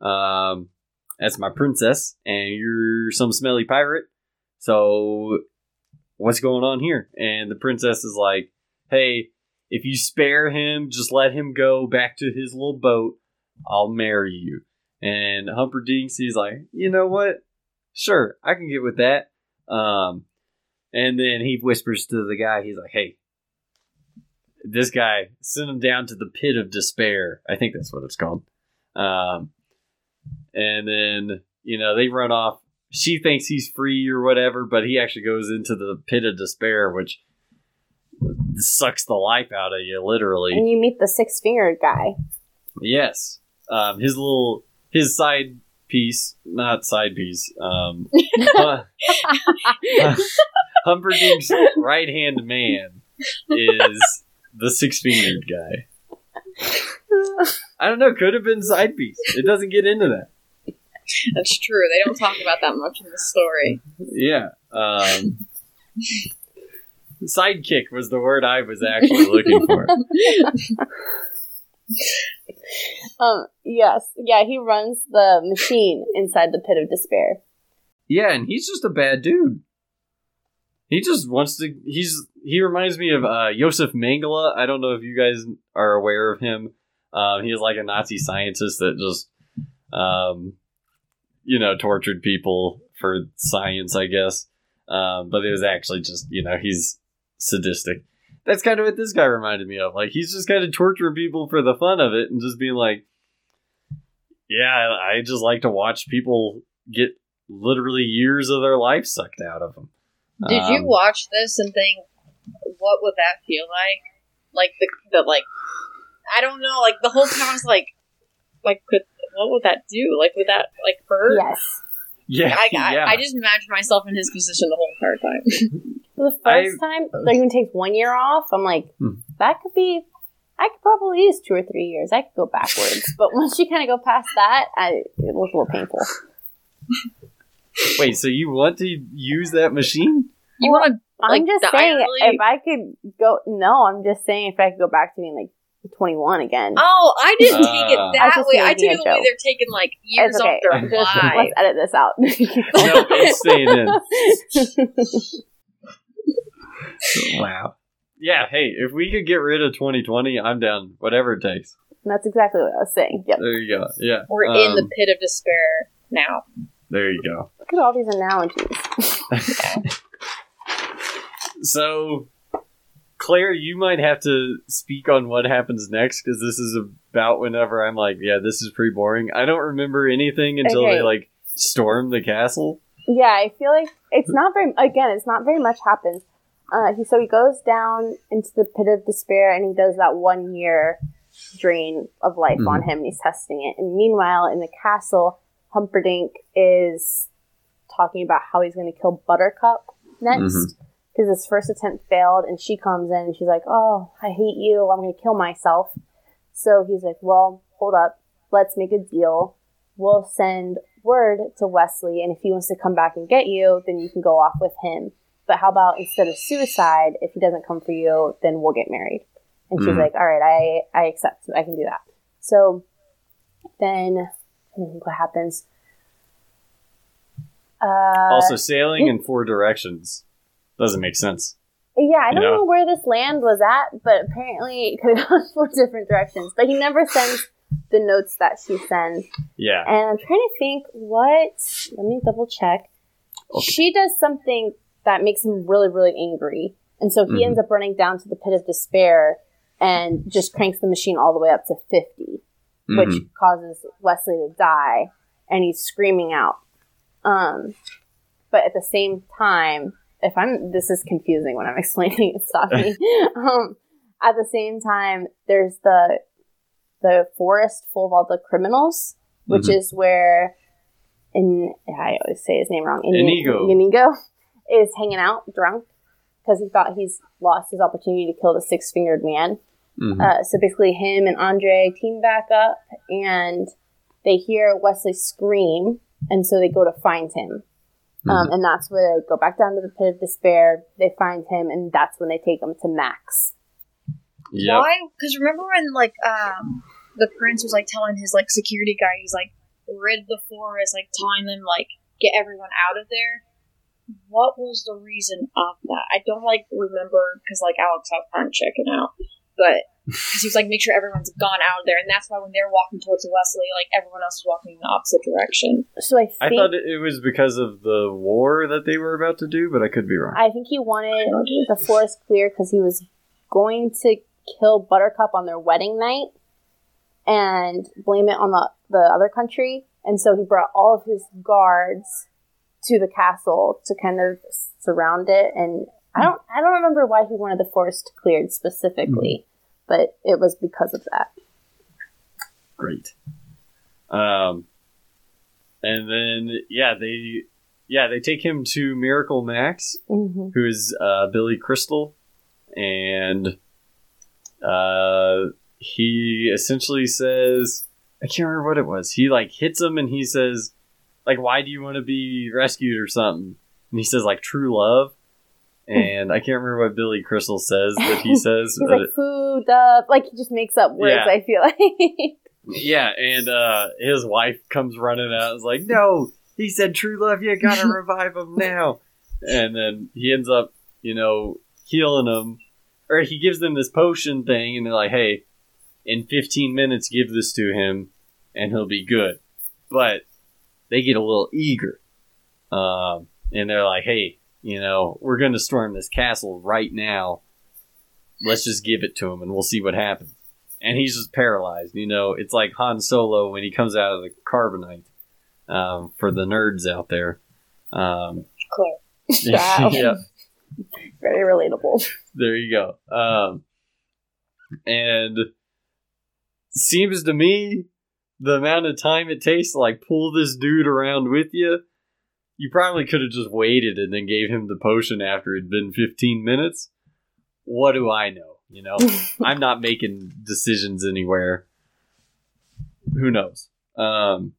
that's my princess, and you're some smelly pirate, so what's going on here? And the princess is like, hey, if you spare him, just let him go back to his little boat, I'll marry you. And Humperdinck, he's like, you know what? Sure, I can get with that. And then he whispers to the guy, he's like, hey, this guy, send him down to the pit of despair. I think that's what it's called. And then, you know, they run off. She thinks he's free or whatever, but he actually goes into the pit of despair, which sucks the life out of you, literally. And you meet the six-fingered guy. Yes. His side piece, not side piece, Humperdinck's right-hand man is the six-fingered guy. I don't know, could have been side piece. It doesn't get into that. That's true. They don't talk about that much in the story. Yeah. Sidekick was the word I was actually looking for. Yes. Yeah, he runs the machine inside the pit of despair. Yeah, and he's just a bad dude. He just wants to... He reminds me of Josef Mengele. I don't know if you guys are aware of him. He's like a Nazi scientist that just, tortured people for science, I guess. But it was actually just, he's sadistic. That's kind of what this guy reminded me of. Like, he's just kind of torturing people for the fun of it and just being like, yeah, I just like to watch people get literally years of their life sucked out of them. Did you watch this and think, what would that feel like? Like, the I don't know, like, the whole time I was like, what would that do? Like, would that, like, hurt? Yes. Yeah. I just imagined myself in his position the whole entire time. For the first time, they're going to take 1 year off. I'm like, I could probably use 2 or 3 years. I could go backwards. But once you kind of go past that, it was a little painful. Wait, so you want to use that machine? You want to? Like, I'm just saying, if I could go. No, I'm just saying if I could go back to being like 21 again. Oh, I didn't take it that way. I took it the way they're taking like years off their lives. Let's edit this out. No, it's staying in. Wow. Yeah. Hey, if we could get rid of 2020, I'm down. Whatever it takes. That's exactly what I was saying. Yep. There you go. Yeah. We're in the pit of despair now. There you go. Look at all these analogies. So, Claire, you might have to speak on what happens next, because this is about whenever I'm like, yeah, this is pretty boring. I don't remember anything until they, like, storm the castle. Yeah, I feel like it's not very much happens. So he goes down into the pit of despair, and he does that 1 year drain of life on him, and he's testing it. And meanwhile, in the castle, Humperdinck is talking about how he's going to kill Buttercup next because his first attempt failed, and she comes in and she's like, oh, I hate you, I'm going to kill myself. So he's like, well, hold up, let's make a deal. We'll send word to Wesley, and if he wants to come back and get you, then you can go off with him. But how about instead of suicide, if he doesn't come for you, then we'll get married. And she's like, all right, I accept, I can do that. So then... I think what happens. Also, sailing in four directions doesn't make sense. Yeah, I don't know where this land was at, but apparently it could have gone 4 different directions. But he never sends the notes that she sends. Yeah, and I'm trying to think what. Let me double check. Okay. She does something that makes him really, really angry, and so he ends up running down to the pit of despair and just cranks the machine all the way up to 50. Which causes Wesley to die, and he's screaming out. But at the same time, this is confusing when I'm explaining it. Stop me. At the same time, there's the forest full of all the criminals, which is where and I always say his name wrong. Inigo is hanging out drunk because he thought he's lost his opportunity to kill the six-fingered man. Mm-hmm. So basically him and Andre team back up and they hear Wesley scream, and so they go to find him. Mm-hmm. And that's where they go back down to the pit of despair. They find him, and that's when they take him to Max. Yep. Why? Because remember when, like, the prince was, like, telling his, like, security guy, he's, like, rid the forest, like, telling them, like, get everyone out of there? What was the reason of that? I don't, like, remember, because, like, Alex was kind of checking out, but because he was like, make sure everyone's gone out of there, and that's why when they're walking towards Wesley, like, everyone else is walking in the opposite direction. So I thought it was because of the war that they were about to do, but I could be wrong. I think he wanted the forest clear because he was going to kill Buttercup on their wedding night and blame it on the other country, and so he brought all of his guards to the castle to kind of surround it, and I don't remember why he wanted the forest cleared specifically. Mm-hmm. But it was because of that. Great. And then, they take him to Miracle Max, mm-hmm. who is Billy Crystal. And he essentially says, I can't remember what it was. He, like, hits him and he says, like, why do you want to be rescued or something? And he says, like, true love. And I can't remember what Billy Crystal says, but he says... He's like, food up. Like, he just makes up words, yeah. I feel like. Yeah, and his wife comes running out and is like, no, he said true love, you gotta revive him now. And then he ends up, you know, healing him. Or he gives them this potion thing, and they're like, hey, in 15 minutes, give this to him, and he'll be good. But they get a little eager. And they're like, hey... You know, we're going to storm this castle right now. Let's just give it to him and we'll see what happens. And he's just paralyzed. You know, it's like Han Solo when he comes out of the carbonite, for the nerds out there. Cool. Wow. Yeah. Very relatable. There you go. And seems to me the amount of time it takes to, like, pull this dude around with you, you probably could have just waited and then gave him the potion after it'd been 15 minutes. What do I know? You know, I'm not making decisions anywhere. Who knows? And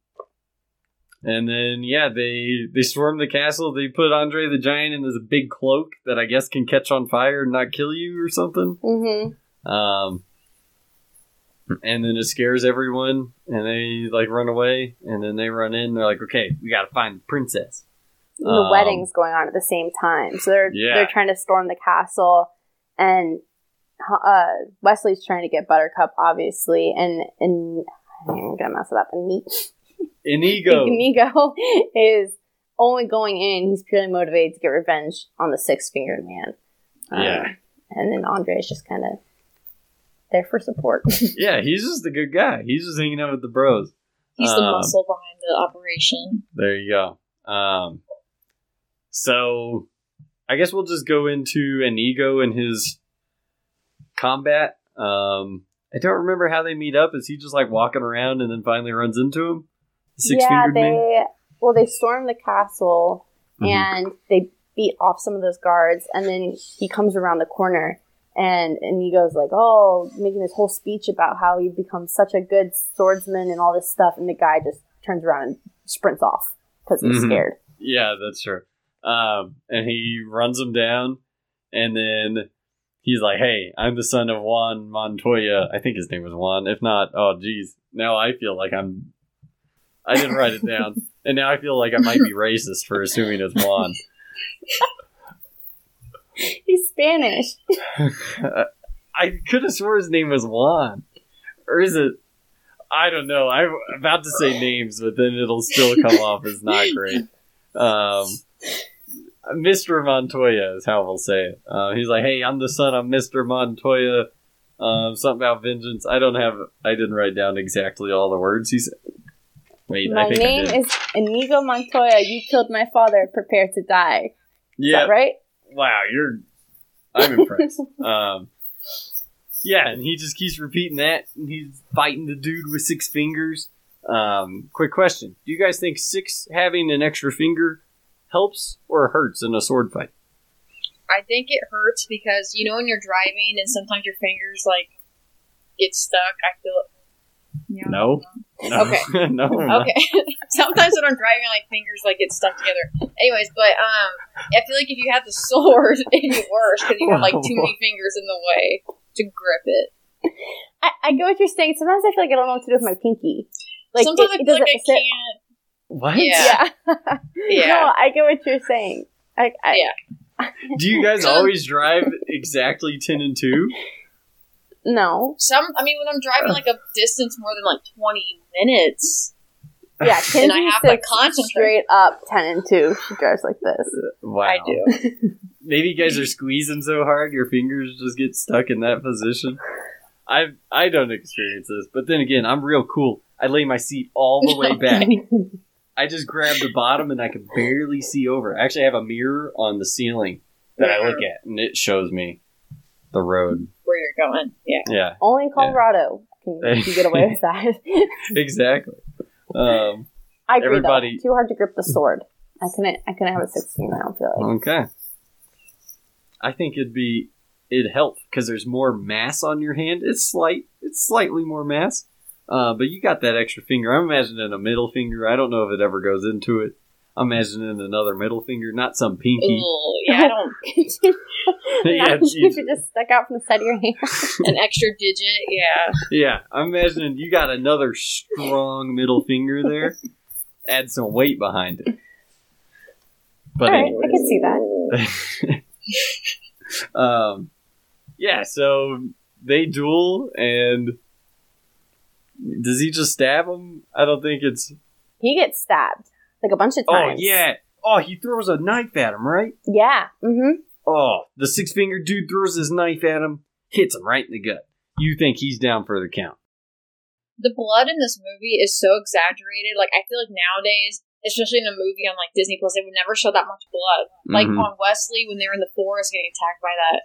then, yeah, they swarm the castle. They put Andre the Giant in this big cloak that I guess can catch on fire and not kill you or something. Mm-hmm. And then it scares everyone and they, like, run away. And then they run in. They're like, okay, we got to find the princess. The wedding's going on at the same time, so they're trying to storm the castle, and Wesley's trying to get Buttercup, obviously, and I'm gonna mess it up. Inigo is only going in. He's purely motivated to get revenge on the six-fingered man. And then Andre is just kind of there for support. Yeah, he's just a good guy. He's just hanging out with the bros. He's the muscle behind the operation. There you go. So, I guess we'll just go into Inigo and his combat. I don't remember how they meet up. Is he just, like, walking around and then finally runs into him? Six-fingered man? Well, they storm the castle, mm-hmm. and they beat off some of those guards, and then he comes around the corner, and Inigo's like, oh, making this whole speech about how he becomes such a good swordsman and all this stuff, and the guy just turns around and sprints off because he's mm-hmm. scared. Yeah, that's true. And he runs him down, and then he's like, hey, I'm the son of Juan Montoya. I think his name was Juan. If not, oh, geez. Now I feel like I didn't write it down. And now I feel like I might be racist for assuming it's Juan. He's Spanish. I could have swore his name was Juan. Or is it? I don't know. I'm about to say names, but then it'll still come off as not great. Mr. Montoya is how we'll say it. He's like, hey, I'm the son of Mr. Montoya. Something about vengeance. I didn't write down exactly all the words he said. Wait, my name is Inigo Montoya. You killed my father. Prepare to die. Yeah. Is that right? Wow, I'm impressed. And he just keeps repeating that, and he's fighting the dude with six fingers, Quick question. Do you guys think six having an extra finger helps or hurts in a sword fight? I think it hurts because, you know, when you're driving and sometimes your fingers, like, get stuck, I feel it. You know, no. Okay. No. Okay. Sometimes when I'm driving, like, fingers, like, get stuck together. Anyways, but I feel like if you had the sword, it'd be worse because you have, like, too many fingers in the way to grip it. I get what you're saying. Sometimes I feel like I don't know what to do with my pinky. Like, sometimes I feel like I can't. What? Yeah. Yeah. No, I get what you're saying. Yeah. Do you guys always drive exactly 10 and 2? No. I mean, when I'm driving, like, a distance more than, like, 20 minutes. Yeah, Kenzie and I have to concentrate. Straight up 10 and 2. She drives like this. Wow. I do. Maybe you guys are squeezing so hard, your fingers just get stuck in that position. I don't experience this. But then again, I'm real cool. I lay my seat all the way back. I just grab the bottom and I can barely see over. I actually have a mirror on the ceiling that I look at, and it shows me the road. Where you're going. Yeah. Only in Colorado can you get away with that. Exactly. I agree, everybody... though. Too hard to grip the sword. I couldn't have a 16, I don't feel like. Okay. I think it'd help because there's more mass on your hand. It's slightly more mass. But you got that extra finger. I'm imagining a middle finger. I don't know if it ever goes into it. I'm imagining another middle finger, not some pinky. Ooh, yeah, I don't. Yeah, it just stuck out from the side of your hand. An extra digit, yeah. Yeah, I'm imagining you got another strong middle finger there. Add some weight behind it. But all right, anyways. I can see that. Yeah, so they duel, and does he just stab him? I don't think it's. He gets stabbed. Like, a bunch of times. Oh, yeah. Oh, he throws a knife at him, right? Yeah. Mm-hmm. Oh, the six-fingered dude throws his knife at him, hits him right in the gut. You think he's down for the count. The blood in this movie is so exaggerated. Like, I feel like nowadays, especially in a movie on, like, Disney+, they would never show that much blood. Like, on Wesley, when they were in the forest getting attacked by that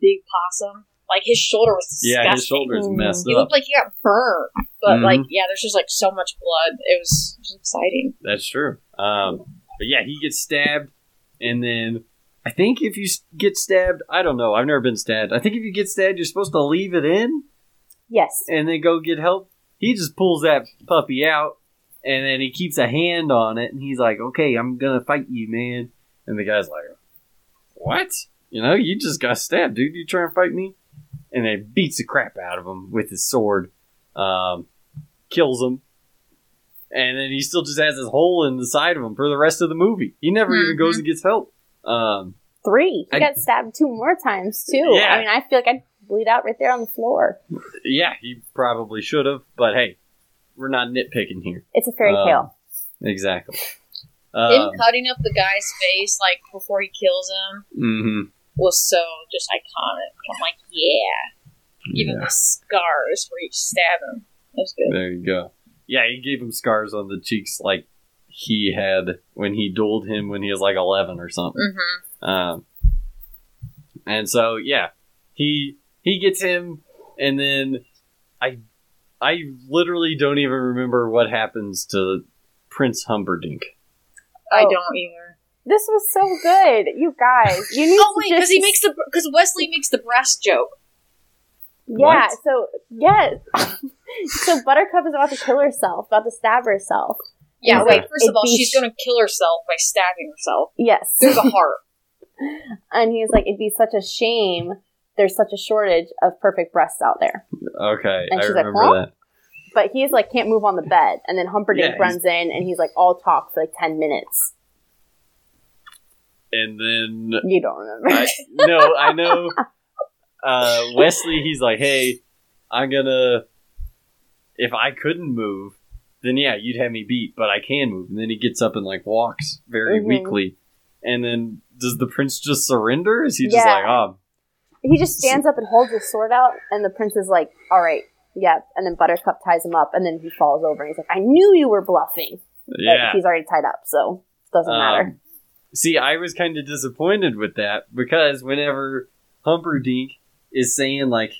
big possum, like, his shoulder was disgusting. Yeah, his shoulder's messed up. He looked like he got burned. But, like, yeah, there's just, like, so much blood. It was just exciting. That's true. But, yeah, he gets stabbed. And then I think if you get stabbed, I don't know. I've never been stabbed. I think if you get stabbed, you're supposed to leave it in. Yes. And then go get help. He just pulls that puppy out. And then he keeps a hand on it. And he's like, okay, I'm going to fight you, man. And the guy's like, what? You know, you just got stabbed, dude. You trying to fight me? And then beats the crap out of him with his sword. Kills him. And then he still just has this hole in the side of him for the rest of the movie. He never even goes and gets help. 3. He got stabbed 2 more times, too. Yeah. I mean, I feel like I'd bleed out right there on the floor. Yeah, he probably should have. But hey, we're not nitpicking here. It's a fairy tale. Exactly. Him cutting up the guy's face, like, before he kills him was so just iconic. I'm like, yeah. Give him the scars for each stab him. That's good. There you go. Yeah, he gave him scars on the cheeks like he had when he dueled him when he was like 11 or something. And so, yeah, he gets him, and then I literally don't even remember what happens to Prince Humperdinck. I don't either. This was so good, you guys. You need to just... because Wesley makes the breast joke. Yeah, what? So Buttercup is about to kill herself, about to stab herself. Yeah, wait, first of all, she's going to kill herself by stabbing herself. Yes. Through the heart. And he's like, it'd be such a shame there's such a shortage of perfect breasts out there. Okay, and she's that. But he's like, can't move on the bed. And then Humperdinck runs in, and he's like, all talk for like 10 minutes. And then... You don't remember. No, I know... Wesley, he's like, hey, I'm gonna, if I couldn't move, then yeah, you'd have me beat, but I can move. And then he gets up and like walks very weakly. And then does the prince just surrender? Is he just like, he just stands up and holds his sword out, and the prince is like, all right, yeah. And then Buttercup ties him up, and then he falls over, and he's like, I knew you were bluffing. Yeah. But he's already tied up, so it doesn't matter. See, I was kind of disappointed with that, because whenever Humperdinck is saying, like,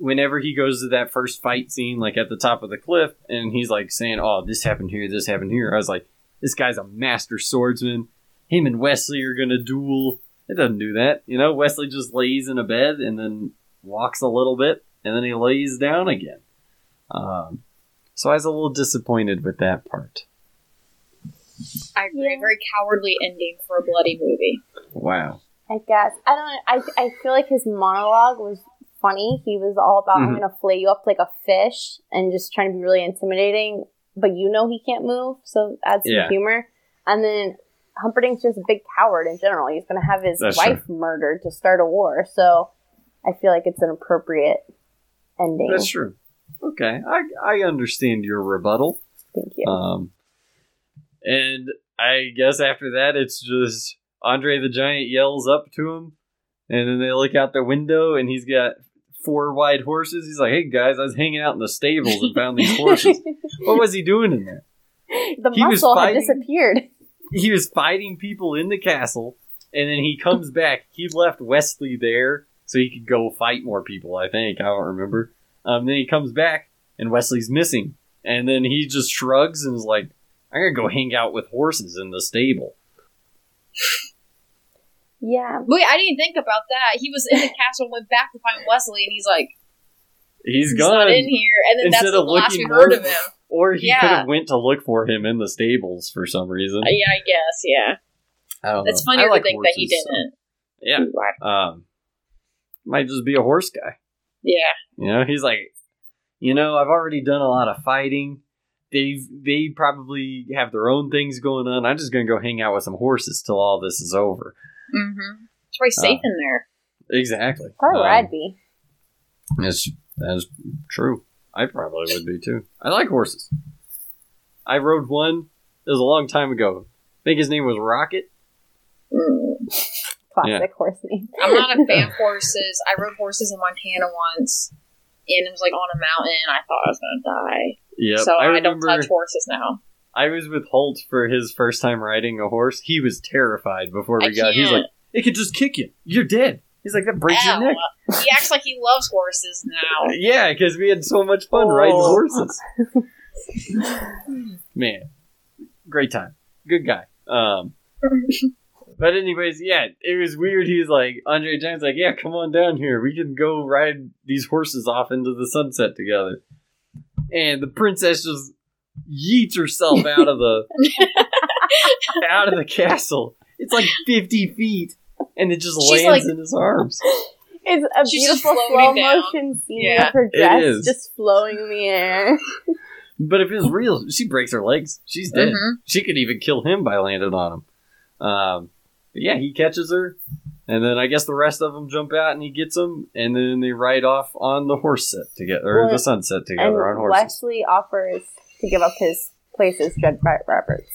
whenever he goes to that first fight scene, like at the top of the cliff, and he's like saying, oh, this happened here, this happened here. I was like, this guy's a master swordsman. Him and Wesley are going to duel. It doesn't do that. You know, Wesley just lays in a bed and then walks a little bit, and then he lays down again. So I was a little disappointed with that part. I agree. Very cowardly ending for a bloody movie. Wow. I guess. I feel like his monologue was funny. He was all about, I'm going to flay you up like a fish and just trying to be really intimidating. But you know he can't move, so add some humor. And then Humperdinck's just a big coward in general. He's going to have his wife murdered to start a war. So I feel like it's an appropriate ending. That's true. Okay. I understand your rebuttal. Thank you. And I guess after that, it's just Andre the Giant yells up to him. And then they look out the window, and he's got 4 wide horses. He's like, hey, guys, I was hanging out in the stables and found these horses. What was he doing in there? The muscle had disappeared. He was fighting people in the castle, and then he comes back. He left Wesley there so he could go fight more people, I think. I don't remember. Then he comes back, and Wesley's missing. And then he just shrugs and is like, I'm going to go hang out with horses in the stable. Yeah. Wait, I didn't think about that. He was in the castle, went back to find Wesley, and he's like, he's gone. Not in here. And then that's the last we heard of him. Or he could have went to look for him in the stables for some reason. Yeah, I guess. Yeah. I don't know. It's funnier to think that he didn't. Yeah. Might just be a horse guy. Yeah. You know, he's like, you know, I've already done a lot of fighting. They probably have their own things going on. I'm just going to go hang out with some horses till all this is over. Mm-hmm. It's probably safe in there. Exactly. Probably where I'd be. That's true. I probably would be too. I like horses. I rode one. It was a long time ago. I think his name was Rocket. Classic horse name. I'm not a fan of horses. I rode horses in Montana once, and it was like on a mountain. I thought I was going to die. Yeah. So I don't touch horses now. I was with Holt for his first time riding a horse. He was terrified before we got. He's like, it could just kick you. You're dead. He's like, that breaks your neck. He acts like he loves horses now. Yeah, because we had so much fun riding horses. Man, great time. Good guy. But anyways, yeah, it was weird. He was like, Andre Giant's like, yeah, come on down here. We can go ride these horses off into the sunset together. And the princess just yeets herself out of the castle. It's like 50 feet, and it just lands in his arms. It's a beautiful slow motion scene of her dress just flowing in the air. But if it's real, she breaks her legs. She's dead. Mm-hmm. She could even kill him by landing on him. But yeah, he catches her, and then I guess the rest of them jump out, and he gets them, and then they ride off on the horse set together, or the sunset together on horses. Wesley offers to give up his place as Judge Roberts.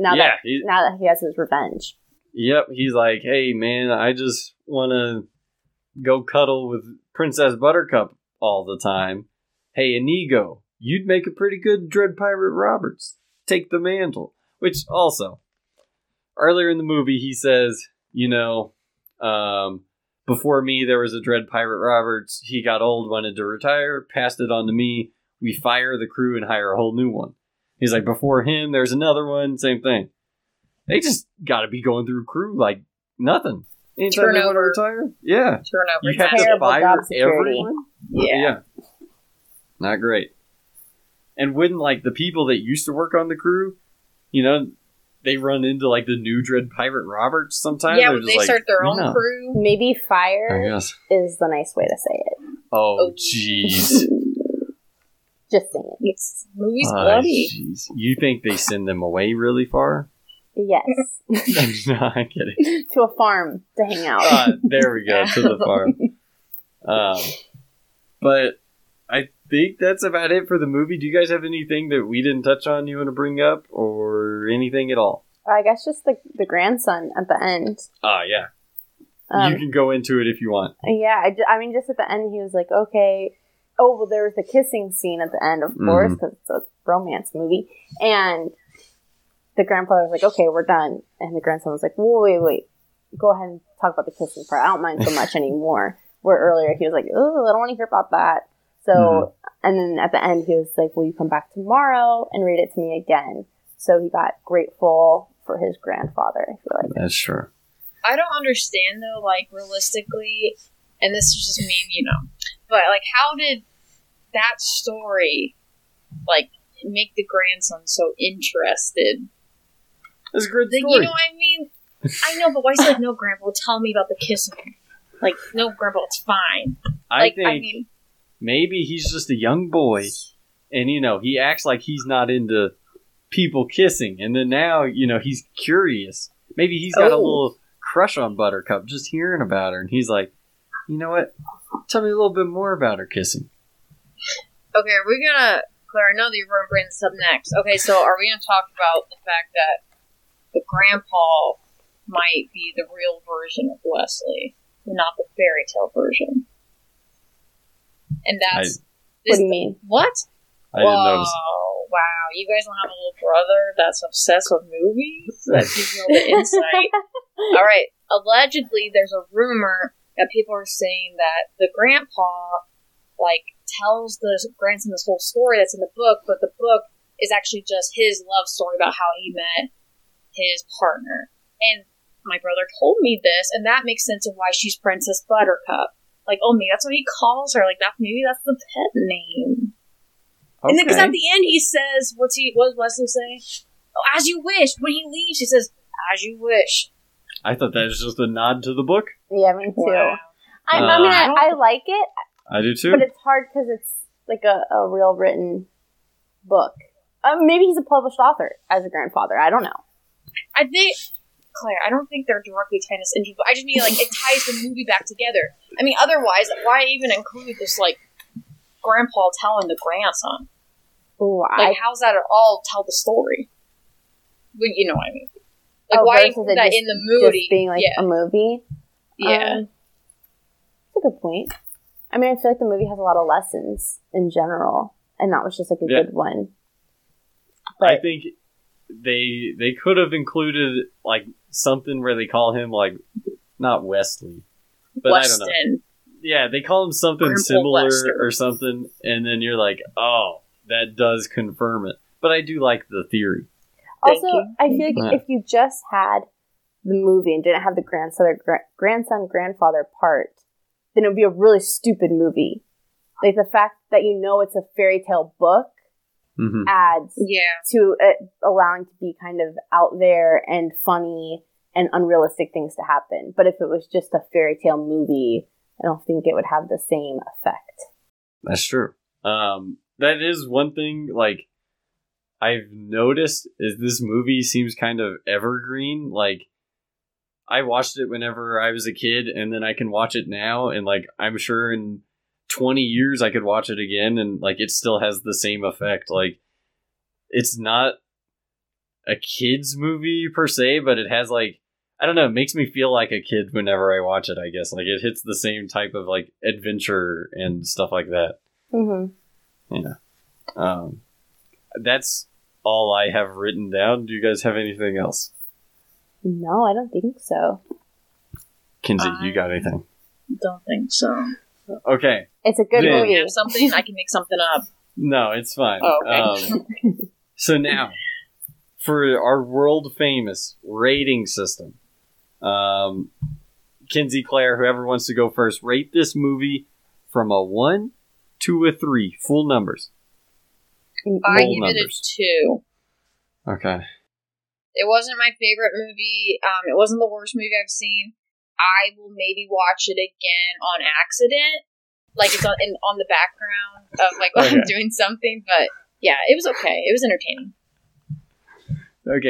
Now that he has his revenge. Yep, he's like, hey man, I just want to go cuddle with Princess Buttercup all the time. Hey Inigo, you'd make a pretty good Dread Pirate Roberts. Take the mantle. Which also, earlier in the movie he says, you know, before me there was a Dread Pirate Roberts. He got old, wanted to retire, passed it on to me. We fire the crew and hire a whole new one. He's like, before him, there's another one. Same thing. They just got to be going through crew like nothing. Anytime they want to retire, turnover. You have to fire everyone. Yeah, not great. And wouldn't like the people that used to work on the crew, you know, they run into like the new Dread Pirate Roberts sometimes. Yeah, when they start their own crew. Maybe fire is the nice way to say it. Oh, jeez. Just saying. This movie's bloody. Geez. You think they send them away really far? Yes. No, I'm kidding. To a farm to hang out. There we go, to the farm. But I think that's about it for the movie. Do you guys have anything that we didn't touch on you want to bring up or anything at all? I guess just the grandson at the end. Yeah. You can go into it if you want. Yeah, I mean, just at the end, he was like, okay... Oh, well, there was the kissing scene at the end, of course, because it's a romance movie. And the grandfather was like, okay, we're done. And the grandson was like, wait, go ahead and talk about the kissing part. I don't mind so much anymore. where earlier he was like, oh, I don't want to hear about that. So, and then at the end he was like, will you come back tomorrow and read it to me again? So he got grateful for his grandfather, I feel like. That's true. I don't understand, though, like, realistically, and this is just me, you know, but, like, how did that story, like, make the grandson so interested? It's a great story. Like, you know what I mean? I know, but why is he like, no, Grandpa, tell me about the kissing. Like, no, Grandpa, it's fine. I think maybe he's just a young boy, and, you know, he acts like he's not into people kissing, and then now, you know, he's curious. Maybe he's got a little crush on Buttercup just hearing about her, and he's like, you know what, tell me a little bit more about her kissing. Okay, are we gonna, Claire, I know that you're gonna bring this up next. Okay, so are we gonna talk about the fact that the grandpa might be the real version of Wesley, not the fairy tale version? And that's what do you mean? What? I didn't notice. Wow, you guys don't have a little brother that's obsessed with movies? That gives you all the insight. All right. Allegedly, there's a rumor that people are saying that the grandpa, like, tells the grandson this whole story that's in the book, but the book is actually just his love story about how he met his partner. And my brother told me this, and that makes sense of why she's Princess Buttercup. Like, oh, maybe that's what he calls her. Like, that maybe that's the pet name. Okay. And then, because at the end he says, what does Wesley say? Oh, as you wish. When he leaves, he says, as you wish. I thought that was just a nod to the book. Yeah, me too. Wow. I mean, I like it. I do too. But it's hard because it's like a real written book. Maybe he's a published author as a grandfather. I don't know. I think, Claire, I don't think they're directly tying this into, but I just mean, like, it ties the movie back together. I mean, otherwise, why even include this, like, grandpa telling the grandson? Ooh, like, how's that at all tell the story? But you know what I mean. Like, why include that in the movie? Just being, like, a movie? Yeah. That's a good point. I mean, I feel like the movie has a lot of lessons in general, and that was just, like, a good one. But I think they could have included, like, something where they call him, like, not Wesley, but Weston. I don't know. Yeah, they call him something Grandpa similar Western. Or something, and then you're like, oh, that does confirm it. But I do like the theory. Also, I feel like if you just had the movie and didn't have the grandson-grandfather part, then it would be a really stupid movie. Like, the fact that you know it's a fairy tale book adds to it allowing to be kind of out there and funny and unrealistic things to happen. But if it was just a fairy tale movie, I don't think it would have the same effect. That's true. That is one thing, like, I've noticed is this movie seems kind of evergreen. Like, I watched it whenever I was a kid, and then I can watch it now, and, like, I'm sure in 20 years I could watch it again, and, like, it still has the same effect. Like, it's not a kid's movie per se, but it has, like, I don't know, it makes me feel like a kid whenever I watch it, I guess. Like, it hits the same type of, like, adventure and stuff like that. Mm-hmm. Yeah. That's all I have written down. Do you guys have anything else? No, I don't think so. Kinsey, you got anything? Don't think so. Okay. It's a good movie. If something, I can make something up. No, it's fine. Oh, okay. So now, for our world-famous rating system, Kinsey, Claire, whoever wants to go first, rate this movie from a 1 to a 3. Full numbers. I give it a 2. Okay. It wasn't my favorite movie. It wasn't the worst movie I've seen. I will maybe watch it again on accident. Like, it's on the background of, like, while I'm doing something. But, yeah, it was okay. It was entertaining.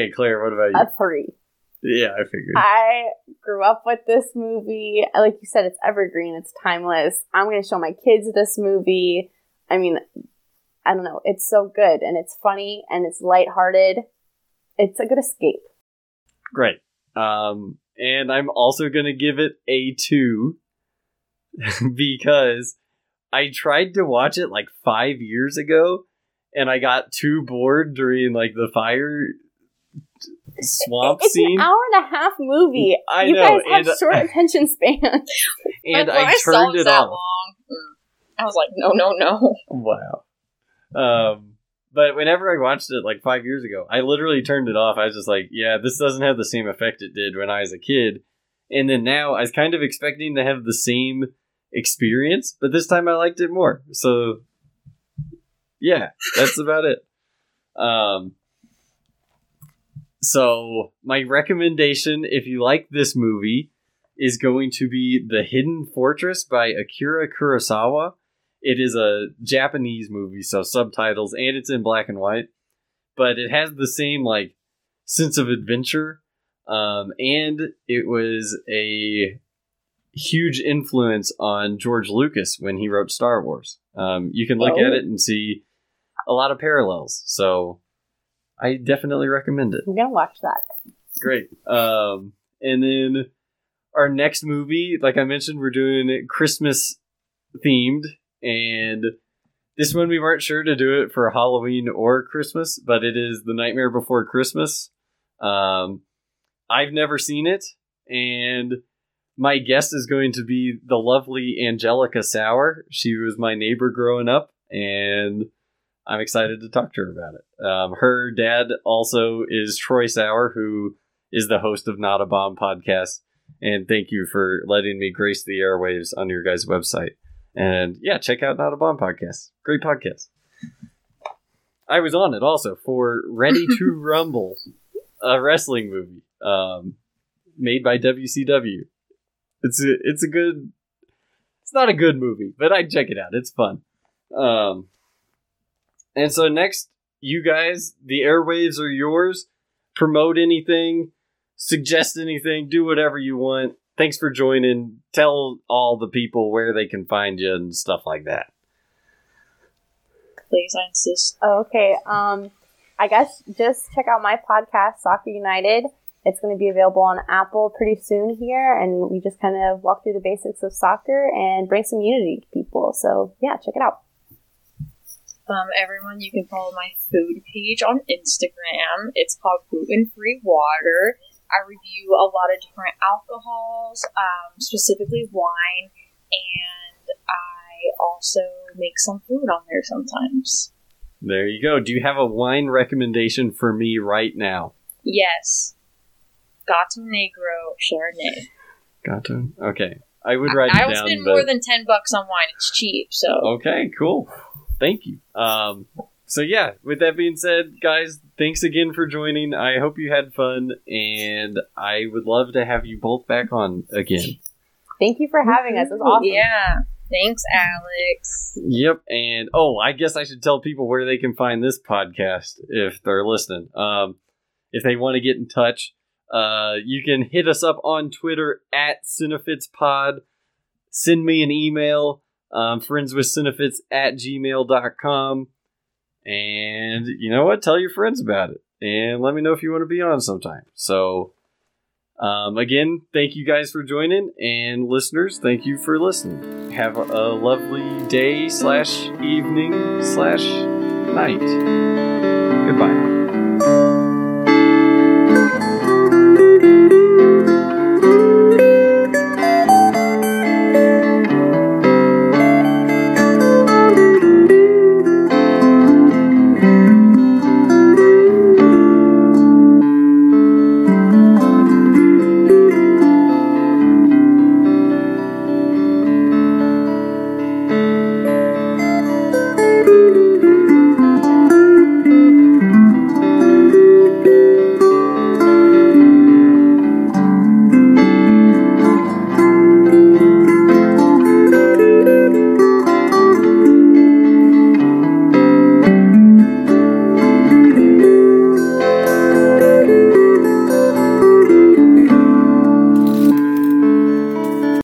Okay, Claire, what about you? A 3. Yeah, I figured. I grew up with this movie. Like you said, it's evergreen. It's timeless. I'm going to show my kids this movie. I mean, I don't know. It's so good, and it's funny, and it's lighthearted. It's a good escape. Great. And I'm also going to give it a 2 because I tried to watch it like 5 years ago, and I got too bored during, like, the fire swamp scene. It's an hour and a half movie. I know. You guys have short attention spans. And I turned it off. I was like, no. Wow. But whenever I watched it like 5 years ago, I literally turned it off. I was just like, yeah, this doesn't have the same effect it did when I was a kid. And then now I was kind of expecting to have the same experience, but this time I liked it more. So yeah, that's about it. So my recommendation, if you like this movie, is going to be The Hidden Fortress by Akira Kurosawa. It is a Japanese movie, so subtitles, and it's in black and white. But it has the same, like, sense of adventure. And it was a huge influence on George Lucas when he wrote Star Wars. You can look at it and see a lot of parallels. So I definitely recommend it. I'm going to watch that. Great. And then our next movie, like I mentioned, we're doing Christmas themed. And this one, we weren't sure to do it for Halloween or Christmas, but it is The Nightmare Before Christmas. I've never seen it, and my guest is going to be the lovely Angelica Sauer. She was my neighbor growing up, and I'm excited to talk to her about it. Her dad also is Troy Sauer, who is the host of Not a Bomb podcast, and thank you for letting me grace the airwaves on your guys' website. And yeah, check out Not a Bomb podcast. Great podcast. I was on it also for Ready to Rumble, a wrestling movie made by WCW. It's not a good movie, but I'd check it out. It's fun. And so next, you guys, the airwaves are yours. Promote anything, suggest anything, do whatever you want. Thanks for joining. Tell all the people where they can find you and stuff like that. Please, I insist. Okay. I guess just check out my podcast, Soccer United. It's going to be available on Apple pretty soon here. And we just kind of walk through the basics of soccer and bring some unity to people. So, yeah, check it out. Everyone, you can follow my food page on Instagram. It's called Gluten-Free Water. I review a lot of different alcohols, specifically wine, and I also make some food on there sometimes. There you go. Do you have a wine recommendation for me right now? Yes. Gato Negro Chardonnay. Gato? Okay. I would write it down. I will spend more than $10 on wine. It's cheap, so. Okay, cool. Thank you. So yeah, with that being said, guys, thanks again for joining. I hope you had fun, and I would love to have you both back on again. Thank you for having us. It was awesome. Yeah. Thanks, Alex. Yep. And, I guess I should tell people where they can find this podcast if they're listening. If they want to get in touch, you can hit us up on Twitter at CinefitsPod. Send me an email, friendswithcinefits@gmail.com. And you know what? Tell your friends about it. And let me know if you want to be on sometime. So, again, thank you guys for joining. And listeners, thank you for listening. Have a lovely day /evening/night. Goodbye.